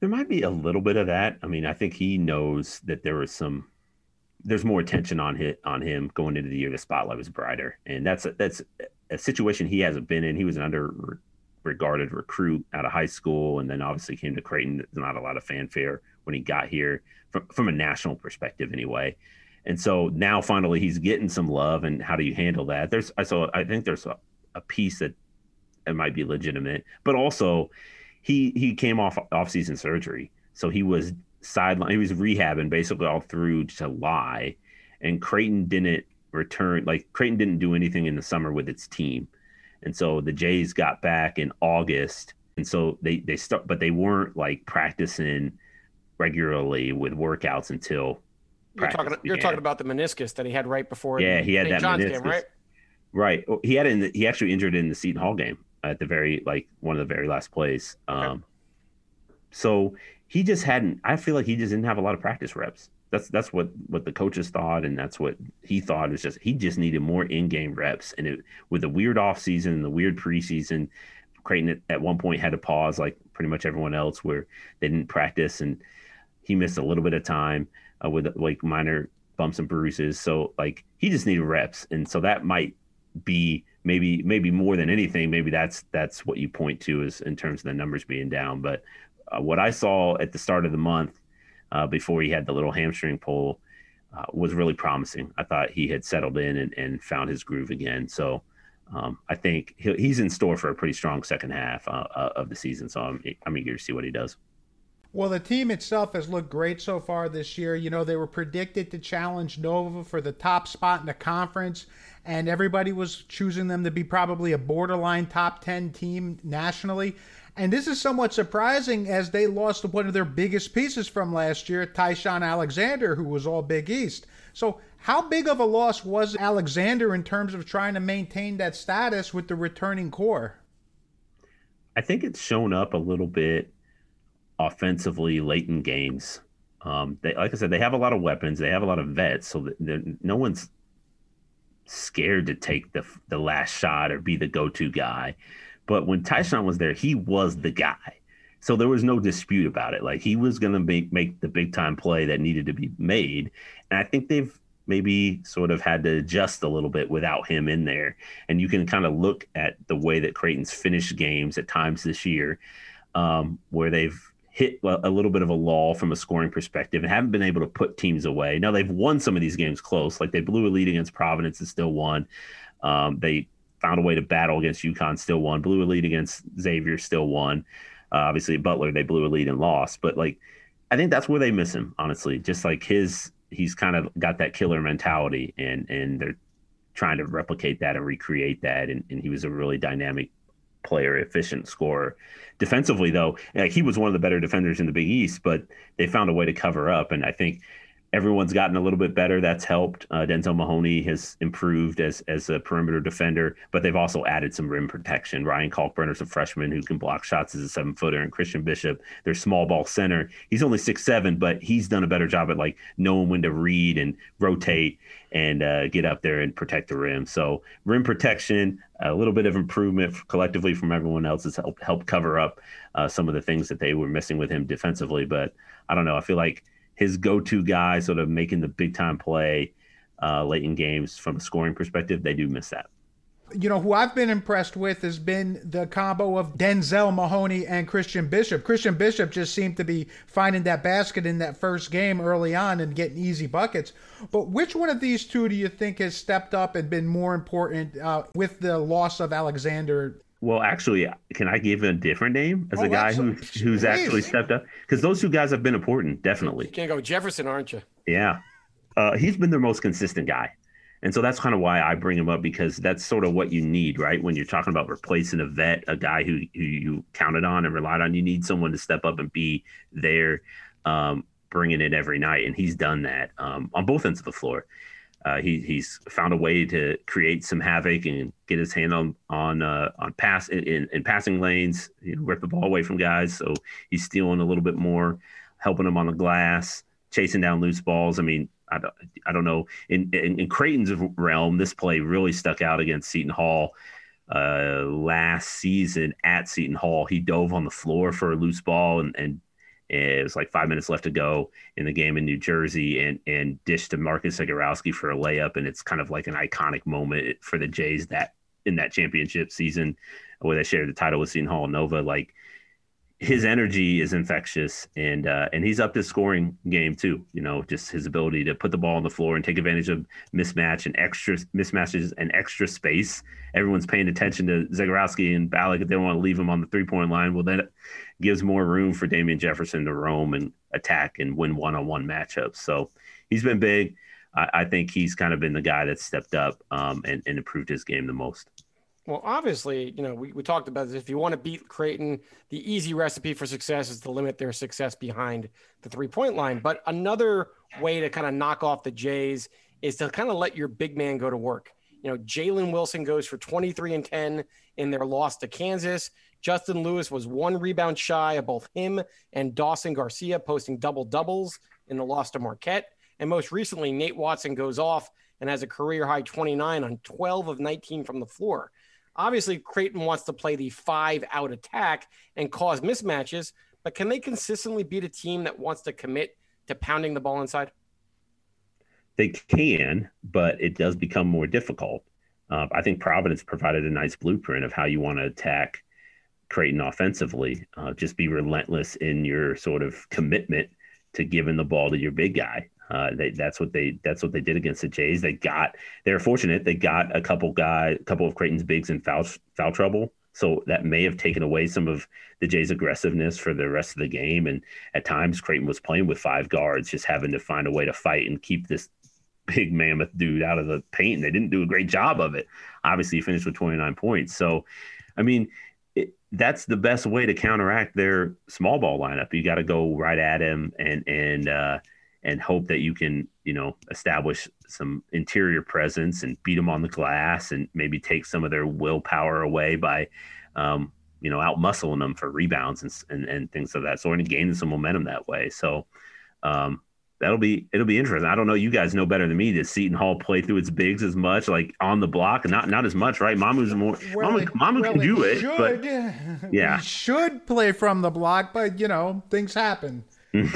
There might be a little bit of that. I mean, I think he knows that there was some there's more attention on hit on him going into the year. The spotlight was brighter, and that's that's a situation he hasn't been in. He was an under-regarded recruit out of high school, and then obviously came to Creighton. There's not a lot of fanfare when he got here, from from a national perspective anyway. And so now finally he's getting some love, and how do you handle that? There's I so I think there's a, a piece that it might be legitimate, but also he he came off off-season surgery, so he was sideline. He was rehabbing basically all through July, and Creighton didn't. Return like Creighton didn't do anything in the summer with its team, and so the Jays got back in August, and so they they start, but they weren't like practicing regularly with workouts until you're talking. Began. You're talking about the meniscus that he had right before. Yeah, the, he had Saint that John's meniscus, game, right? Right. He had it. In the, he actually injured it in the Seton Hall game at the very like one of the very last plays. Um, okay. So he just hadn't. I feel like he just didn't have a lot of practice reps. That's that's what, what the coaches thought, and that's what he thought. Was just he just needed more in-game reps, and it, with the weird offseason and the weird preseason, Creighton at one point had to pause, like pretty much everyone else, where they didn't practice, and he missed a little bit of time uh, with like minor bumps and bruises. So like he just needed reps, and so that might be maybe maybe more than anything. Maybe that's that's what you point to is in terms of the numbers being down. But uh, what I saw at the start of the month. Uh, before he had the little hamstring pull, uh, was really promising. I thought he had settled in and, and found his groove again. So um, I think he'll, he's in store for a pretty strong second half uh, uh, of the season. So I'm, I'm eager to see what he does. Well, the team itself has looked great so far this year. You know, they were predicted to challenge Nova for the top spot in the conference, and everybody was choosing them to be probably a borderline top ten team nationally. And this is somewhat surprising as they lost one of their biggest pieces from last year, Tyshawn Alexander, who was all Big East. So how big of a loss was Alexander in terms of trying to maintain that status with the returning core? I think it's shown up a little bit offensively late in games. Um, they, like I said, they have a lot of weapons. They have a lot of vets, so no one's scared to take the the last shot or be the go-to guy. But when Tyshawn was there, he was the guy. So there was no dispute about it. Like, he was going to make, make the big-time play that needed to be made. And I think they've maybe sort of had to adjust a little bit without him in there. And you can kind of look at the way that Creighton's finished games at times this year, um, where they've hit a little bit of a lull from a scoring perspective and haven't been able to put teams away. Now, they've won some of these games close. Like, they blew a lead against Providence and still won. Um, they found a way to battle against UConn, still won. Blew a lead against Xavier, still won. Uh, obviously, Butler, they blew a lead and lost. But, like, I think that's where they miss him, honestly. Just, like, his he's kind of got that killer mentality, and and they're trying to replicate that and recreate that. And, and he was a really dynamic player, efficient scorer. Defensively, though, like, he was one of the better defenders in the Big East, but they found a way to cover up. And I think everyone's gotten a little bit better. That's helped. Uh, Denzel Mahoney has improved as as a perimeter defender, but they've also added some rim protection. Ryan Kalkbrenner's a freshman who can block shots as a seven-footer, and Christian Bishop, their small ball center, he's only six seven, but he's done a better job at, like, knowing when to read and rotate and uh, get up there and protect the rim. So rim protection, a little bit of improvement collectively from everyone else has helped, helped cover up uh, some of the things that they were missing with him defensively. But I don't know. I feel like his go-to guy sort of making the big-time play uh, late in games from a scoring perspective, they do miss that. You know, who I've been impressed with has been the combo of Denzel Mahoney and Christian Bishop. Christian Bishop just seemed to be finding that basket in that first game early on and getting easy buckets. But which one of these two do you think has stepped up and been more important uh, with the loss of Alexander? Well, actually, can I give a different name as oh, a guy who, who's actually stepped up? Because those two guys have been important, definitely. You can't go with Jefferson, aren't you? Yeah. Uh, he's been their most consistent guy. And so that's kind of why I bring him up, because that's sort of what you need, right? When you're talking about replacing a vet, a guy who, who you counted on and relied on, you need someone to step up and be there, um, bringing it every night. And he's done that um, on both ends of the floor. Uh, he he's found a way to create some havoc and get his hand on on uh, on pass in, in passing lanes, you know, rip the ball away from guys. So he's stealing a little bit more, helping them on the glass, chasing down loose balls. I mean, I don't I don't know. In in, in Creighton's realm, this play really stuck out against Seton Hall uh, last season at Seton Hall. He dove on the floor for a loose ball and and. It was like five minutes left to go in the game in New Jersey, and and dished to Marcus Zegarowski for a layup. And it's kind of like an iconic moment for the Jays that in that championship season where they shared the title with Seton Hall and Nova. Like, his energy is infectious, and uh, and he's up this scoring game too. You know, just his ability to put the ball on the floor and take advantage of mismatch and extra mismatches and extra space. Everyone's paying attention to Zegarowski and Ballack if they want to leave him on the three point line. Well, then gives more room for Damian Jefferson to roam and attack and win one-on-one matchups. So he's been big. I, I think he's kind of been the guy that stepped up um, and, and improved his game the most. Well, obviously, you know, we, we talked about this. If you want to beat Creighton, the easy recipe for success is to limit their success behind the three-point line. But another way to kind of knock off the Jays is to kind of let your big man go to work. You know, Jalen Wilson goes for twenty-three and ten in their loss to Kansas. Justin Lewis was one rebound shy of both him and Dawson Garcia posting double-doubles in the loss to Marquette. And most recently, Nate Watson goes off and has a career-high twenty-nine on twelve of nineteen from the floor. Obviously, Creighton wants to play the five-out attack and cause mismatches, but can they consistently beat a team that wants to commit to pounding the ball inside? They can, but it does become more difficult. Uh, I think Providence provided a nice blueprint of how you want to attack Creighton offensively. Uh, just be relentless in your sort of commitment to giving the ball to your big guy. Uh, they, that's what they that's what they did against the Jays. They got they're fortunate. They got a couple guy, a couple of Creighton's bigs in foul foul trouble. So that may have taken away some of the Jays' aggressiveness for the rest of the game. And at times Creighton was playing with five guards, just having to find a way to fight and keep this big mammoth dude out of the paint. And they didn't do a great job of it. Obviously he finished with twenty-nine points. So, I mean, it, that's the best way to counteract their small ball lineup. You got to go right at him and, and, uh, and hope that you can, you know, establish some interior presence and beat them on the glass and maybe take some of their willpower away by, um, you know, out muscling them for rebounds and, and, and things of that sort, and gaining some momentum that way. So um, that'll be, it'll be interesting. I don't know. You guys know better than me. Did Seton Hall play through its bigs as much, like on the block? Not, not as much, right? Mamu's more, well, Mamu, it, Mamu well, can do it, should. But yeah, we should play from the block, but you know, things happen. you,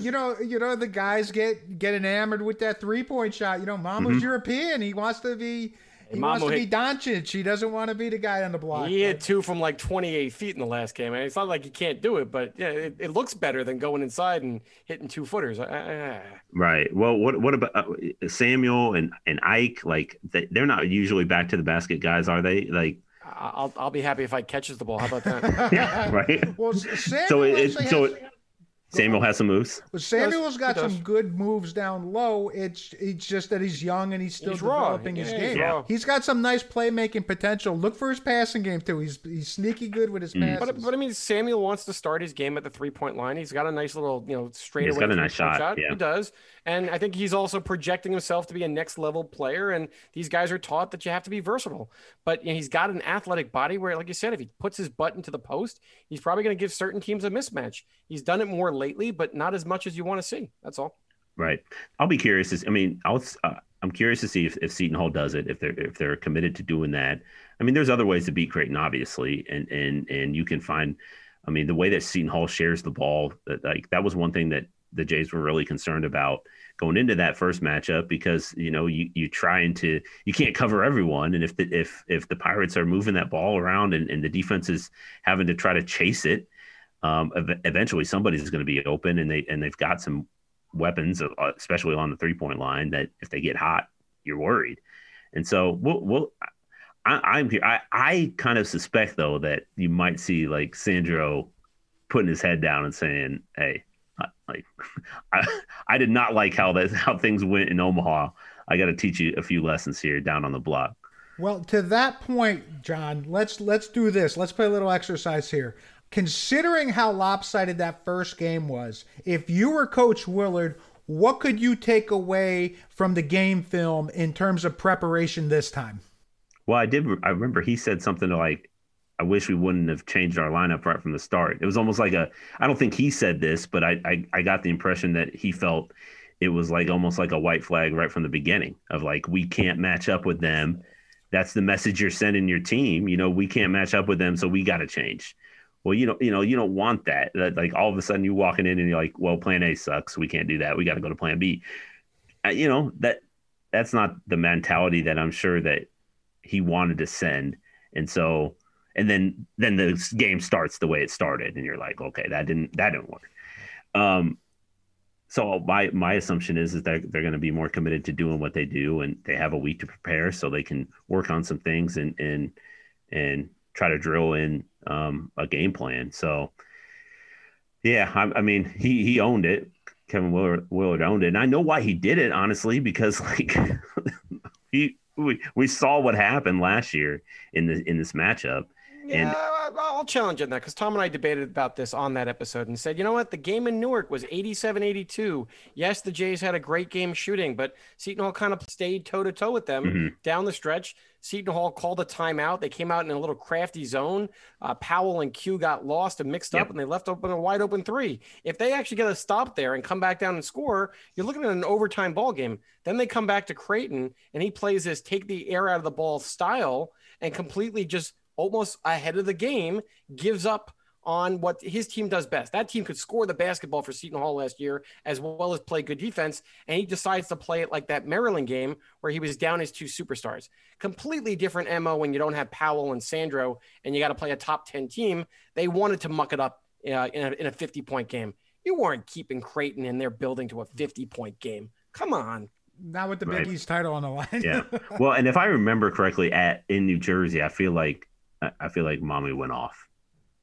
you know, you know the guys get get enamored with that three point shot. You know, Mamu's mm-hmm. European. He wants to be, he Mamu wants to hit, be Doncic. He doesn't want to be the guy on the block. He hit two from like twenty-eight feet in the last game. I mean, it's not like he can't do it, but yeah, it, it looks better than going inside and hitting two footers. Ah. Right. Well, what what about uh, Samuel and, and Ike? Like they, they're not usually back to the basket guys, are they? Like. I'll I'll be happy if Ike catches the ball. How about that? Yeah, right. Well, Samuel so it, it so. Has, it, Samuel has some moves. Well, Samuel's got some good moves down low. It's it's just that he's young and he's still he's developing yeah, his game. Yeah. He's got some nice playmaking potential. Look for his passing game, too. He's he's sneaky good with his mm. passes. But, but, I mean, Samuel wants to start his game at the three-point line. He's got a nice little, you know, straightaway. He's got a nice shot. shot. Yeah. He does. And I think he's also projecting himself to be a next-level player, and these guys are taught that you have to be versatile. But you know, he's got an athletic body where, like you said, if he puts his butt into the post, he's probably going to give certain teams a mismatch. He's done it more lately, but not as much as you want to see. That's all. Right. I'll be curious. To, I mean, I'll, uh, I'm curious to see if, if Seton Hall does it, if they're, if they're committed to doing that. I mean, there's other ways to beat Creighton, obviously, and, and, and you can find, I mean, the way that Seton Hall shares the ball, that, like that was one thing that the Jays were really concerned about going into that first matchup, because, you know, you, you trying to, you can't cover everyone. And if the, if, if the Pirates are moving that ball around and, and the defense is having to try to chase it, um, eventually somebody's going to be open, and they, and they've got some weapons, especially on the three point line, that if they get hot, you're worried. And so we'll, we'll, I, I'm here. I, I kind of suspect though, that you might see like Sandro putting his head down and saying, hey, like I, I did not like how that how things went in Omaha. I got to teach you a few lessons here down on the block. Well, to that point, John, let's let's do this. Let's play a little exercise here. Considering how lopsided that first game was, if you were Coach Willard, what could you take away from the game film in terms of preparation this time? Well, I did. I remember he said something like, I wish we wouldn't have changed our lineup right from the start. It was almost like a, I don't think he said this, but I, I, I got the impression that he felt it was like almost like a white flag right from the beginning of like, we can't match up with them. That's the message you're sending your team. You know, we can't match up with them, so we got to change. Well, you know, you know, you don't want that. that. Like all of a sudden you're walking in and you're like, well, plan A sucks. We can't do that. We got to go to plan B. Uh, you know, that that's not the mentality that I'm sure that he wanted to send. And so, And then, then the game starts the way it started, and you're like, okay, that didn't, that didn't work. Um, so my my assumption is that they're, they're going to be more committed to doing what they do, and they have a week to prepare, so they can work on some things and and and try to drill in um, a game plan. So, yeah, I, I mean, he he owned it. Kevin Willard, Willard owned it, and I know why he did it, honestly, because like he we we saw what happened last year in the in this matchup. Yeah, and, I'll challenge on that, because Tom and I debated about this on that episode and said, you know what? The game in Newark was eighty-seven eighty-two. Yes, the Jays had a great game shooting, but Seton Hall kind of stayed toe-to-toe with them mm-hmm. down the stretch. Seton Hall called a timeout. They came out in a little crafty zone. Uh, Powell and Q got lost and mixed yep. up, and they left open a wide-open three. If they actually get a stop there and come back down and score, you're looking at an overtime ball game. Then they come back to Creighton, and he plays this take-the-air-out-of-the-ball style and completely just – almost ahead of the game, gives up on what his team does best. That team could score the basketball for Seton Hall last year, as well as play good defense. And he decides to play it like that Maryland game where he was down his two superstars. Completely different M O when you don't have Powell and Sandro, and you got to play a top ten team. They wanted to muck it up uh, in a, in a fifty point game. You weren't keeping Creighton in their building to a fifty point game. Come on. Not with the Big right. East title on the line. Yeah. Well, and if I remember correctly at, in New Jersey, I feel like I feel like Mommy went off.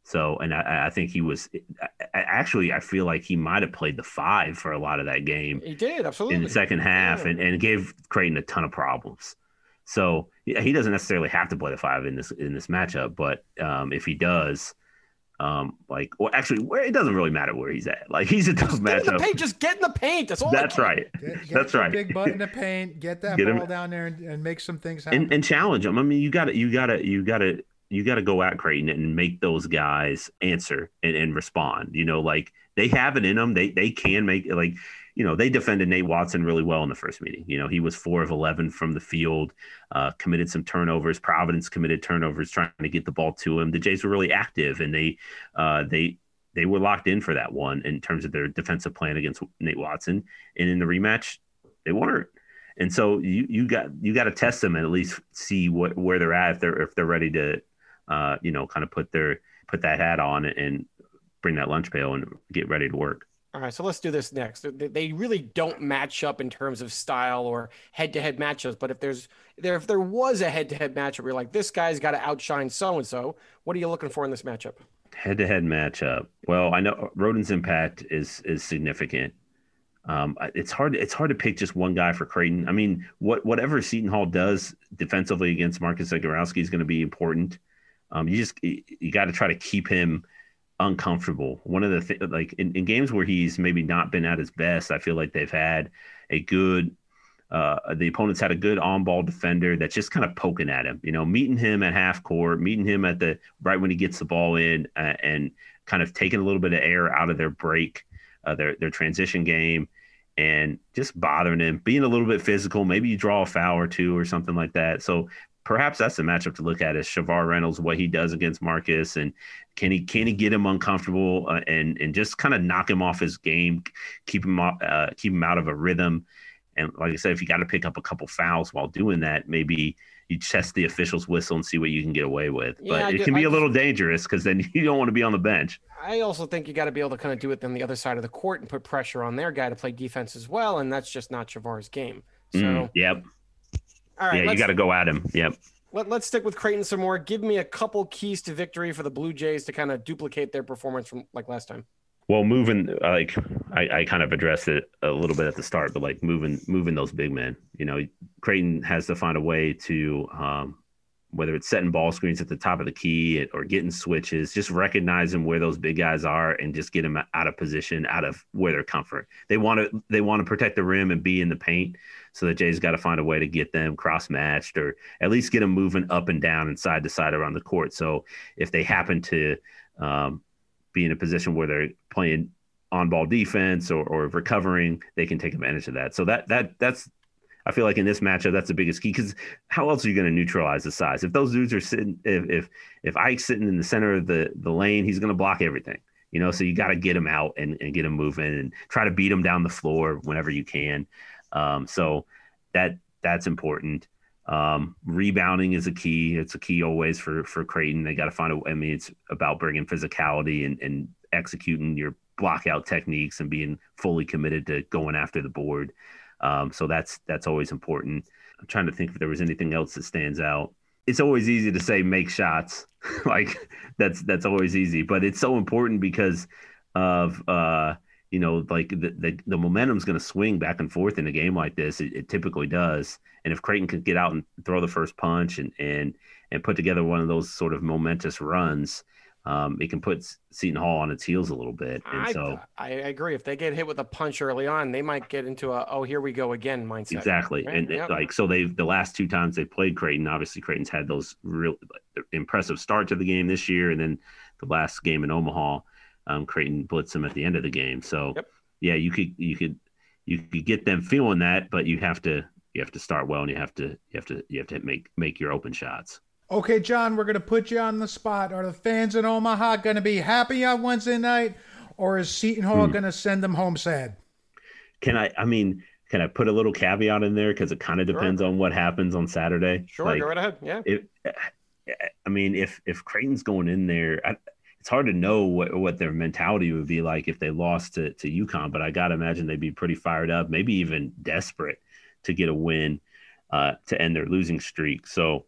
So, and I, I think he was – actually, I feel like he might have played the five for a lot of that game. He did, absolutely. In the second half, yeah. and, and gave Creighton a ton of problems. So, he doesn't necessarily have to play the five in this in this matchup, but um, if he does – Um, like, or actually, where it doesn't really matter where he's at. Like, he's a tough matchup. Just get in the paint. That's all. That's right. Get, get That's right. Big butt in the paint. Get that get ball him. down there and, and make some things happen. And, and challenge him. I mean, you got to, you got to, you got to, you got to go at Creighton and make those guys answer and, and respond. You know, like they have it in them. They they can make like, you know, they defended Nate Watson really well in the first meeting. You know, he was four of eleven from the field, uh, committed some turnovers. Providence committed turnovers, trying to get the ball to him. The Jays were really active, and they uh, they they were locked in for that one in terms of their defensive plan against Nate Watson. And in the rematch, they weren't. And so you you got you got to test them and at least see what where they're at if they're if they're ready to, uh, you know, kind of put their put that hat on and bring that lunch pail and get ready to work. All right, so let's do this next. They really don't match up in terms of style or head-to-head matchups, but if there's there if there was a head-to-head matchup where you're like, this guy's got to outshine so-and-so, what are you looking for in this matchup? Head-to-head matchup. Well, I know Roden's impact is is significant. Um, it's hard it's hard to pick just one guy for Creighton. I mean, what whatever Seton Hall does defensively against Marcus Zegarowski is going to be important. Um, you just you, you got to try to keep him uncomfortable. One of the things, like in, in games where he's maybe not been at his best, I feel like they've had a good, uh, the opponents had a good on-ball defender that's just kind of poking at him, you know, meeting him at half court, meeting him at the right when he gets the ball in, uh, and kind of taking a little bit of air out of their break, uh, their their transition game, and just bothering him, being a little bit physical. Maybe you draw a foul or two or something like that. So perhaps that's the matchup to look at is Shavar Reynolds, what he does against Marcus, and can he can he get him uncomfortable uh, and and just kind of knock him off his game, keep him off, uh, keep him out of a rhythm. And like I said, if you got to pick up a couple fouls while doing that, maybe you test the official's whistle and see what you can get away with. Yeah, but I it do, can be I a little just, dangerous because then you don't want to be on the bench. I also think you got to be able to kind of do it on the other side of the court and put pressure on their guy to play defense as well, and that's just not Shavar's game. So mm, yep. All right, yeah, you got to go at him. Yep. Let, let's stick with Creighton some more. Give me a couple keys to victory for the Blue Jays to kind of duplicate their performance from like last time. Well, moving like I, I kind of addressed it a little bit at the start, but like moving moving those big men. You know, Creighton has to find a way to um, whether it's setting ball screens at the top of the key or getting switches, just recognizing where those big guys are and just get them out of position, out of where they're comfort. They want to they want to protect the rim and be in the paint. So the Jays got to find a way to get them cross-matched or at least get them moving up and down and side to side around the court. So if they happen to um, be in a position where they're playing on-ball defense or, or recovering, they can take advantage of that. So that that that's I feel like in this matchup that's the biggest key, because how else are you going to neutralize the size? If those dudes are sitting, if if if Ike's sitting in the center of the the lane, he's going to block everything. You know, so you got to get him out and, and get him moving and try to beat him down the floor whenever you can. Um, so that that's important. Um, rebounding is a key. It's a key always for, for Creighton. They got to find a, I mean, it's about bringing physicality and, and executing your blockout techniques and being fully committed to going after the board. Um, so that's, that's always important. I'm trying to think if there was anything else that stands out. It's always easy to say, make shots. Like that's, that's always easy, but it's so important because of, uh, you know, like the the, the momentum is going to swing back and forth in a game like this. It, it typically does. And if Creighton could get out and throw the first punch and and and put together one of those sort of momentous runs, um, it can put Seton Hall on its heels a little bit. And I, so I agree. If they get hit with a punch early on, they might get into a oh here we go again mindset. Exactly. Right? And yep. it, like so, they've the last two times they played Creighton. Obviously, Creighton's had those real impressive start to the game this year, and then the last game in Omaha. Um, Creighton blitz them at the end of the game. So yep. yeah, you could, you could, you could get them feeling that, but you have to, you have to start well and you have to, you have to, you have to make, make your open shots. Okay, John, we're going to put you on the spot. Are the fans in Omaha going to be happy on Wednesday night, or is Seton Hall hmm. going to send them home sad? Can I, I mean, can I put a little caveat in there? Cause it kind of depends sure. on what happens on Saturday. Sure. Like, go right ahead. Yeah. It, I mean, if, if Creighton's going in there, I, it's hard to know what, what their mentality would be like if they lost to, to UConn, but I got to imagine they'd be pretty fired up, maybe even desperate to get a win uh, to end their losing streak. So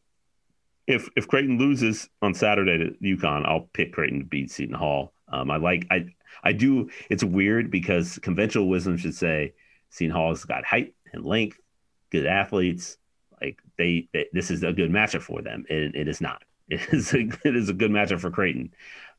if if Creighton loses on Saturday to UConn, I'll pick Creighton to beat Seton Hall. Um, I like I I do. It's weird because conventional wisdom should say Seton Hall has got height and length, good athletes. Like they, they this is a good matchup for them, and it is not. It is a, it is a good matchup for Creighton.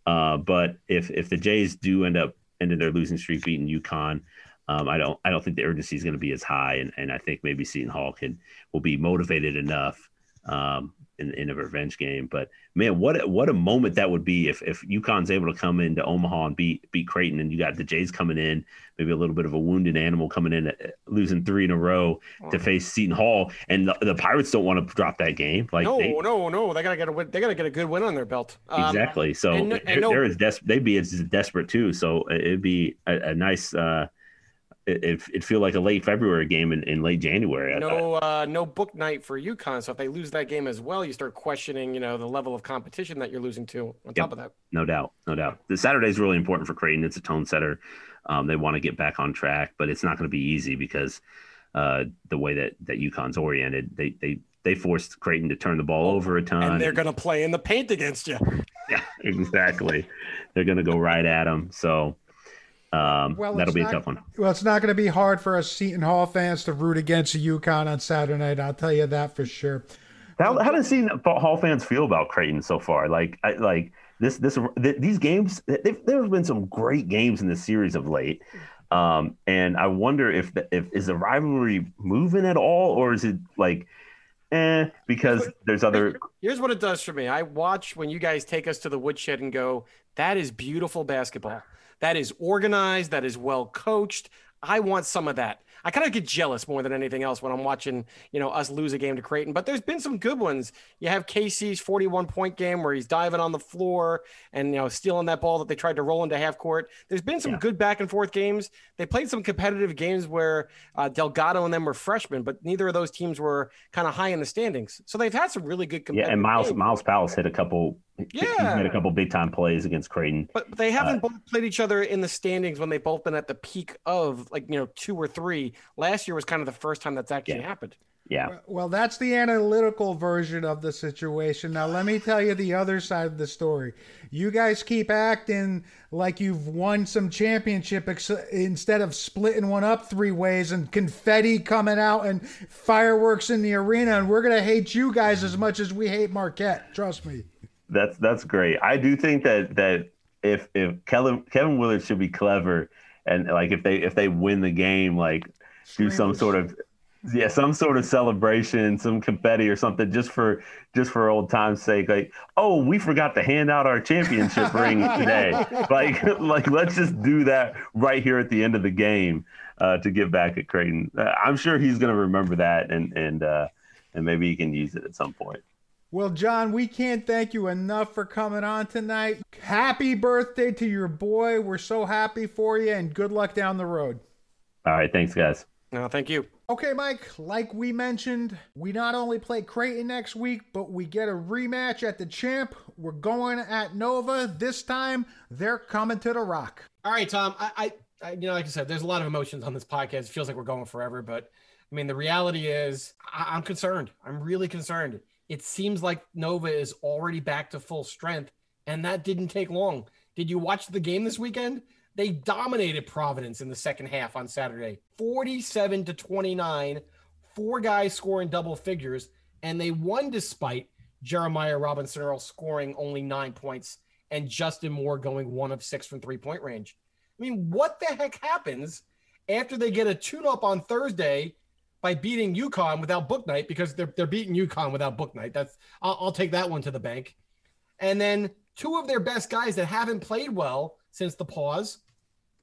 Uh, but if if the Jays do end up ending their losing streak beating UConn, um, I don't I don't think the urgency is going to be as high, and, and I think maybe Seton Hall can will be motivated enough um, in in a revenge game. But man, what what a moment that would be if if UConn's able to come into Omaha and beat beat Creighton, and you got the Jays coming in, maybe a little bit of a wounded animal coming in, losing three in a row wow. to face Seton Hall, and the, the Pirates don't want to drop that game. Like no, they, no, no, they gotta get a win. They gotta get a good win on their belt. Um, exactly. So and, and they're, no, they're as des- they'd be as desperate too. So it'd be a, a nice. Uh, It it feel like a late February game in, in late January. No, uh, no book night for UConn. So if they lose that game as well, you start questioning, you know, the level of competition that you're losing to. On yep. top of that, no doubt, no doubt. The Saturday is really important for Creighton. It's a tone setter. Um, they want to get back on track, but it's not going to be easy because uh, the way that that UConn's oriented, they they they forced Creighton to turn the ball over a ton. And they're going to play in the paint against you. Yeah, exactly. They're going to go right at them. So. Um, well, that'll be not, a tough one. Well, it's not going to be hard for us Seton Hall fans to root against UConn on Saturday night. I'll tell you that for sure. How, how does Seton Hall fans feel about Creighton so far? Like, I, like this, this, th- these games. There have been some great games in this series of late, um, and I wonder if the, if is the rivalry moving at all, or is it like, eh? Because there's other. Here's what it does for me. I watch when you guys take us to the woodshed and go, that is beautiful basketball. That is organized. That is well coached. I want some of that. I kind of get jealous more than anything else when I'm watching, you know, us lose a game to Creighton. But there's been some good ones. You have K C's forty-one point game where he's diving on the floor and, you know, stealing that ball that they tried to roll into half court. There's been some yeah. good back and forth games. They played some competitive games where uh, Delgado and them were freshmen, but neither of those teams were kind of high in the standings. So they've had some really good competitive Yeah, and Miles games. Miles Powell's hit a couple – Yeah, he's made a couple big time plays against Creighton, but they haven't uh, both played each other in the standings when they've both been at the peak of, like, you know, two or three. Last year was kind of the first time that's actually yeah. happened. Yeah. Well, that's the analytical version of the situation. Now, let me tell you the other side of the story. You guys keep acting like you've won some championship ex- instead of splitting one up three ways and confetti coming out and fireworks in the arena. And we're going to hate you guys as much as we hate Marquette. Trust me. That's that's great. I do think that that if if Kevin Kevin Willard should be clever and like if they if they win the game, like do some sort of yeah some sort of celebration, some confetti or something just for just for old time's sake. Like, oh, we forgot to hand out our championship ring today. Like like let's just do that right here at the end of the game uh, to give back at Creighton. Uh, I'm sure he's going to remember that and and uh, and maybe he can use it at some point. Well, John, we can't thank you enough for coming on tonight. Happy birthday to your boy. We're so happy for you, and good luck down the road. All right. Thanks, guys. No, thank you. Okay, Mike, like we mentioned, we not only play Creighton next week, but we get a rematch at the Champ. We're going at Nova. This time, they're coming to the Rock. All right, Tom. I, I, I you know, like I said, there's a lot of emotions on this podcast. It feels like we're going forever, but, I mean, the reality is I, I'm concerned. I'm really concerned. It seems like Nova is already back to full strength, and that didn't take long. Did you watch the game this weekend? They dominated Providence in the second half on Saturday, forty-seven to twenty-nine, four guys scoring double figures, and they won despite Jeremiah Robinson-Earl scoring only nine points and Justin Moore going one of six from three-point range. I mean, what the heck happens after they get a tune-up on Thursday by beating UConn without book night, because they're they're beating UConn without book night. That's I'll, I'll take that one to the bank. And then two of their best guys that haven't played well since the pause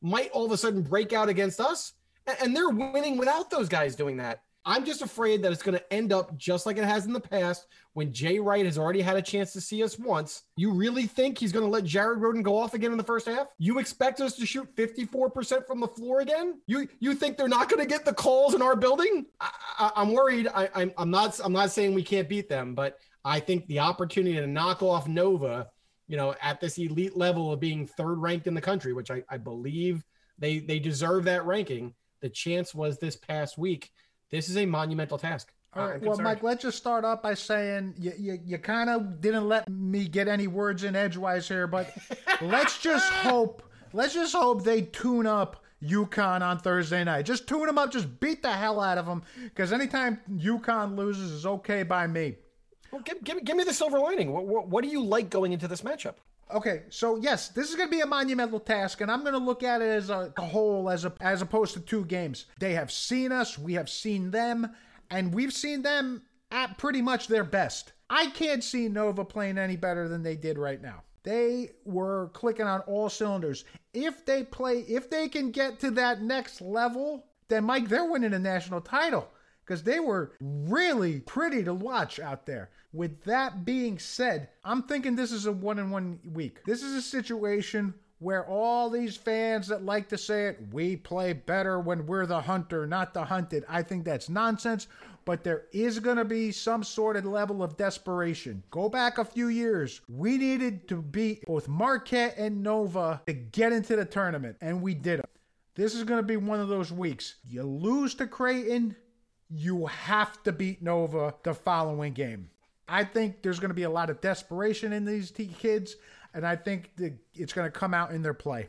might all of a sudden break out against us, and they're winning without those guys doing that. I'm just afraid that it's going to end up just like it has in the past when Jay Wright has already had a chance to see us once. You really think he's going to let Jared Roden go off again in the first half? You expect us to shoot fifty-four percent from the floor again? You you think they're not going to get the calls in our building? I, I, I'm worried. I, I'm, I'm not I'm not saying we can't beat them, but I think the opportunity to knock off Nova, you know, at this elite level of being third ranked in the country, which I, I believe they they deserve that ranking. The chance was this past week. This is a monumental task. All right. Well, Mike, let's just start off by saying you you, you kind of didn't let me get any words in edgewise here, but let's just hope let's just hope they tune up UConn on Thursday night. Just tune them up. Just beat the hell out of them, because anytime UConn loses is okay by me. Well, give give, give me the silver lining. What, what what do you like going into this matchup? Okay, so yes, this is going to be a monumental task, and I'm going to look at it as a whole, as a, as opposed to two games. They have seen us, we have seen them, and we've seen them at pretty much their best. I can't see Nova playing any better than they did right now. They were clicking on all cylinders. If they play, if they can get to that next level, then Mike, they're winning a national title, because they were really pretty to watch out there. With that being said, I'm thinking this is a one in one week. This is a situation where all these fans that like to say it, we play better when we're the hunter, not the hunted. I think that's nonsense, but there is going to be some sort of level of desperation. Go back a few years. We needed to beat both Marquette and Nova to get into the tournament, and we did it. This is going to be one of those weeks. You lose to Creighton, you have to beat Nova the following game. I think there's going to be a lot of desperation in these t- kids, and I think the, it's going to come out in their play.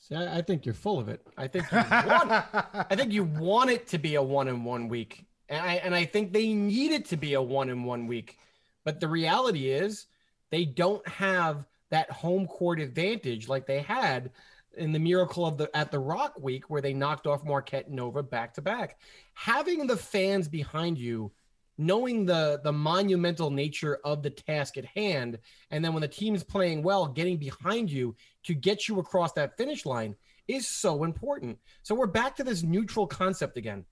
See, I, I think you're full of it. I think you want, I think you want it to be a one-in-one week, and I and I think they need it to be a one-in-one week. But the reality is they don't have that home court advantage like they had in the miracle of the at the Rock week where they knocked off Marquette and Nova back-to-back. Having the fans behind you, knowing the the monumental nature of the task at hand, and then when the team's playing well, getting behind you to get you across that finish line is so important. So we're back to this neutral concept again.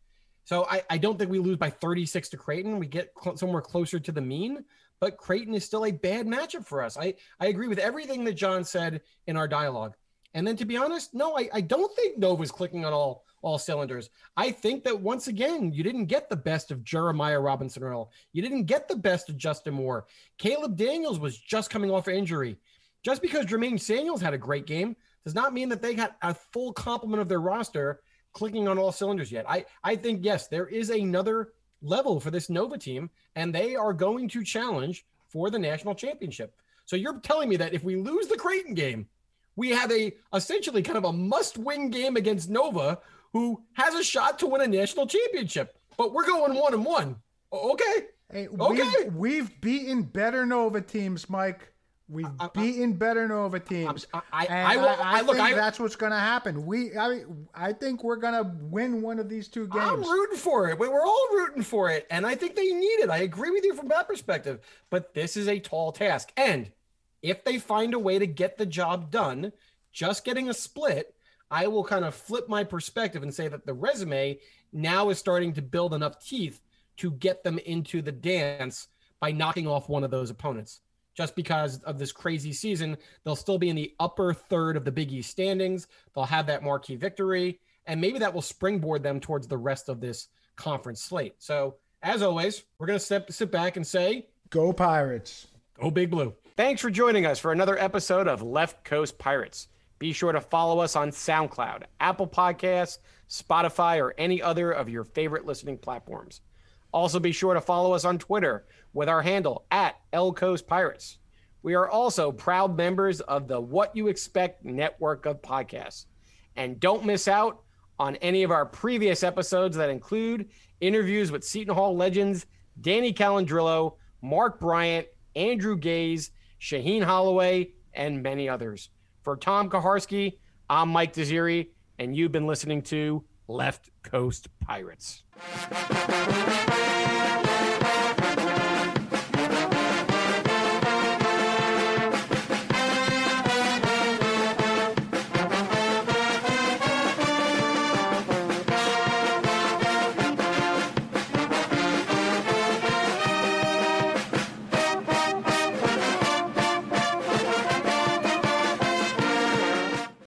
So I, I don't think we lose by thirty-six to Creighton. We get cl- somewhere closer to the mean, but Creighton is still a bad matchup for us. I, I agree with everything that John said in our dialogue. And then to be honest, no, I, I don't think Nova's clicking on all all cylinders. I think that once again, you didn't get the best of Jeremiah Robinson-Earl. You didn't get the best of Justin Moore. Caleb Daniels was just coming off injury. Just because Jermaine Samuels had a great game does not mean that they got a full complement of their roster clicking on all cylinders yet. I, I think, yes, there is another level for this Nova team, and they are going to challenge for the national championship. So you're telling me that if we lose the Creighton game, we have a essentially kind of a must-win game against Nova, who has a shot to win a national championship, but we're going one and one. Okay. Hey, okay. We've, we've beaten better Nova teams, Mike. We've I, beaten I, better Nova teams. I, I, I, I, I, I look, think I, that's what's going to happen. We, I, I think we're going to win one of these two games. I'm rooting for it. We're all rooting for it. And I think they need it. I agree with you from that perspective, but this is a tall task. And if they find a way to get the job done, just getting a split, I will kind of flip my perspective and say that the resume now is starting to build enough teeth to get them into the dance by knocking off one of those opponents. Just because of this crazy season, they'll still be in the upper third of the Big East standings. They'll have that marquee victory, and maybe that will springboard them towards the rest of this conference slate. So, as always, we're going to sit, sit back and say, go Pirates. Go Big Blue. Thanks for joining us for another episode of Left Coast Pirates. Be sure to follow us on SoundCloud, Apple Podcasts, Spotify, or any other of your favorite listening platforms. Also be sure to follow us on Twitter with our handle at LCoastPirates. We are also proud members of the What You Expect network of podcasts. And don't miss out on any of our previous episodes that include interviews with Seton Hall legends Danny Calandrillo, Mark Bryant, Andrew Gaze, Shaheen Holloway, and many others. For Tom Kaharski, I'm Mike Desiri, and you've been listening to Left Coast Pirates.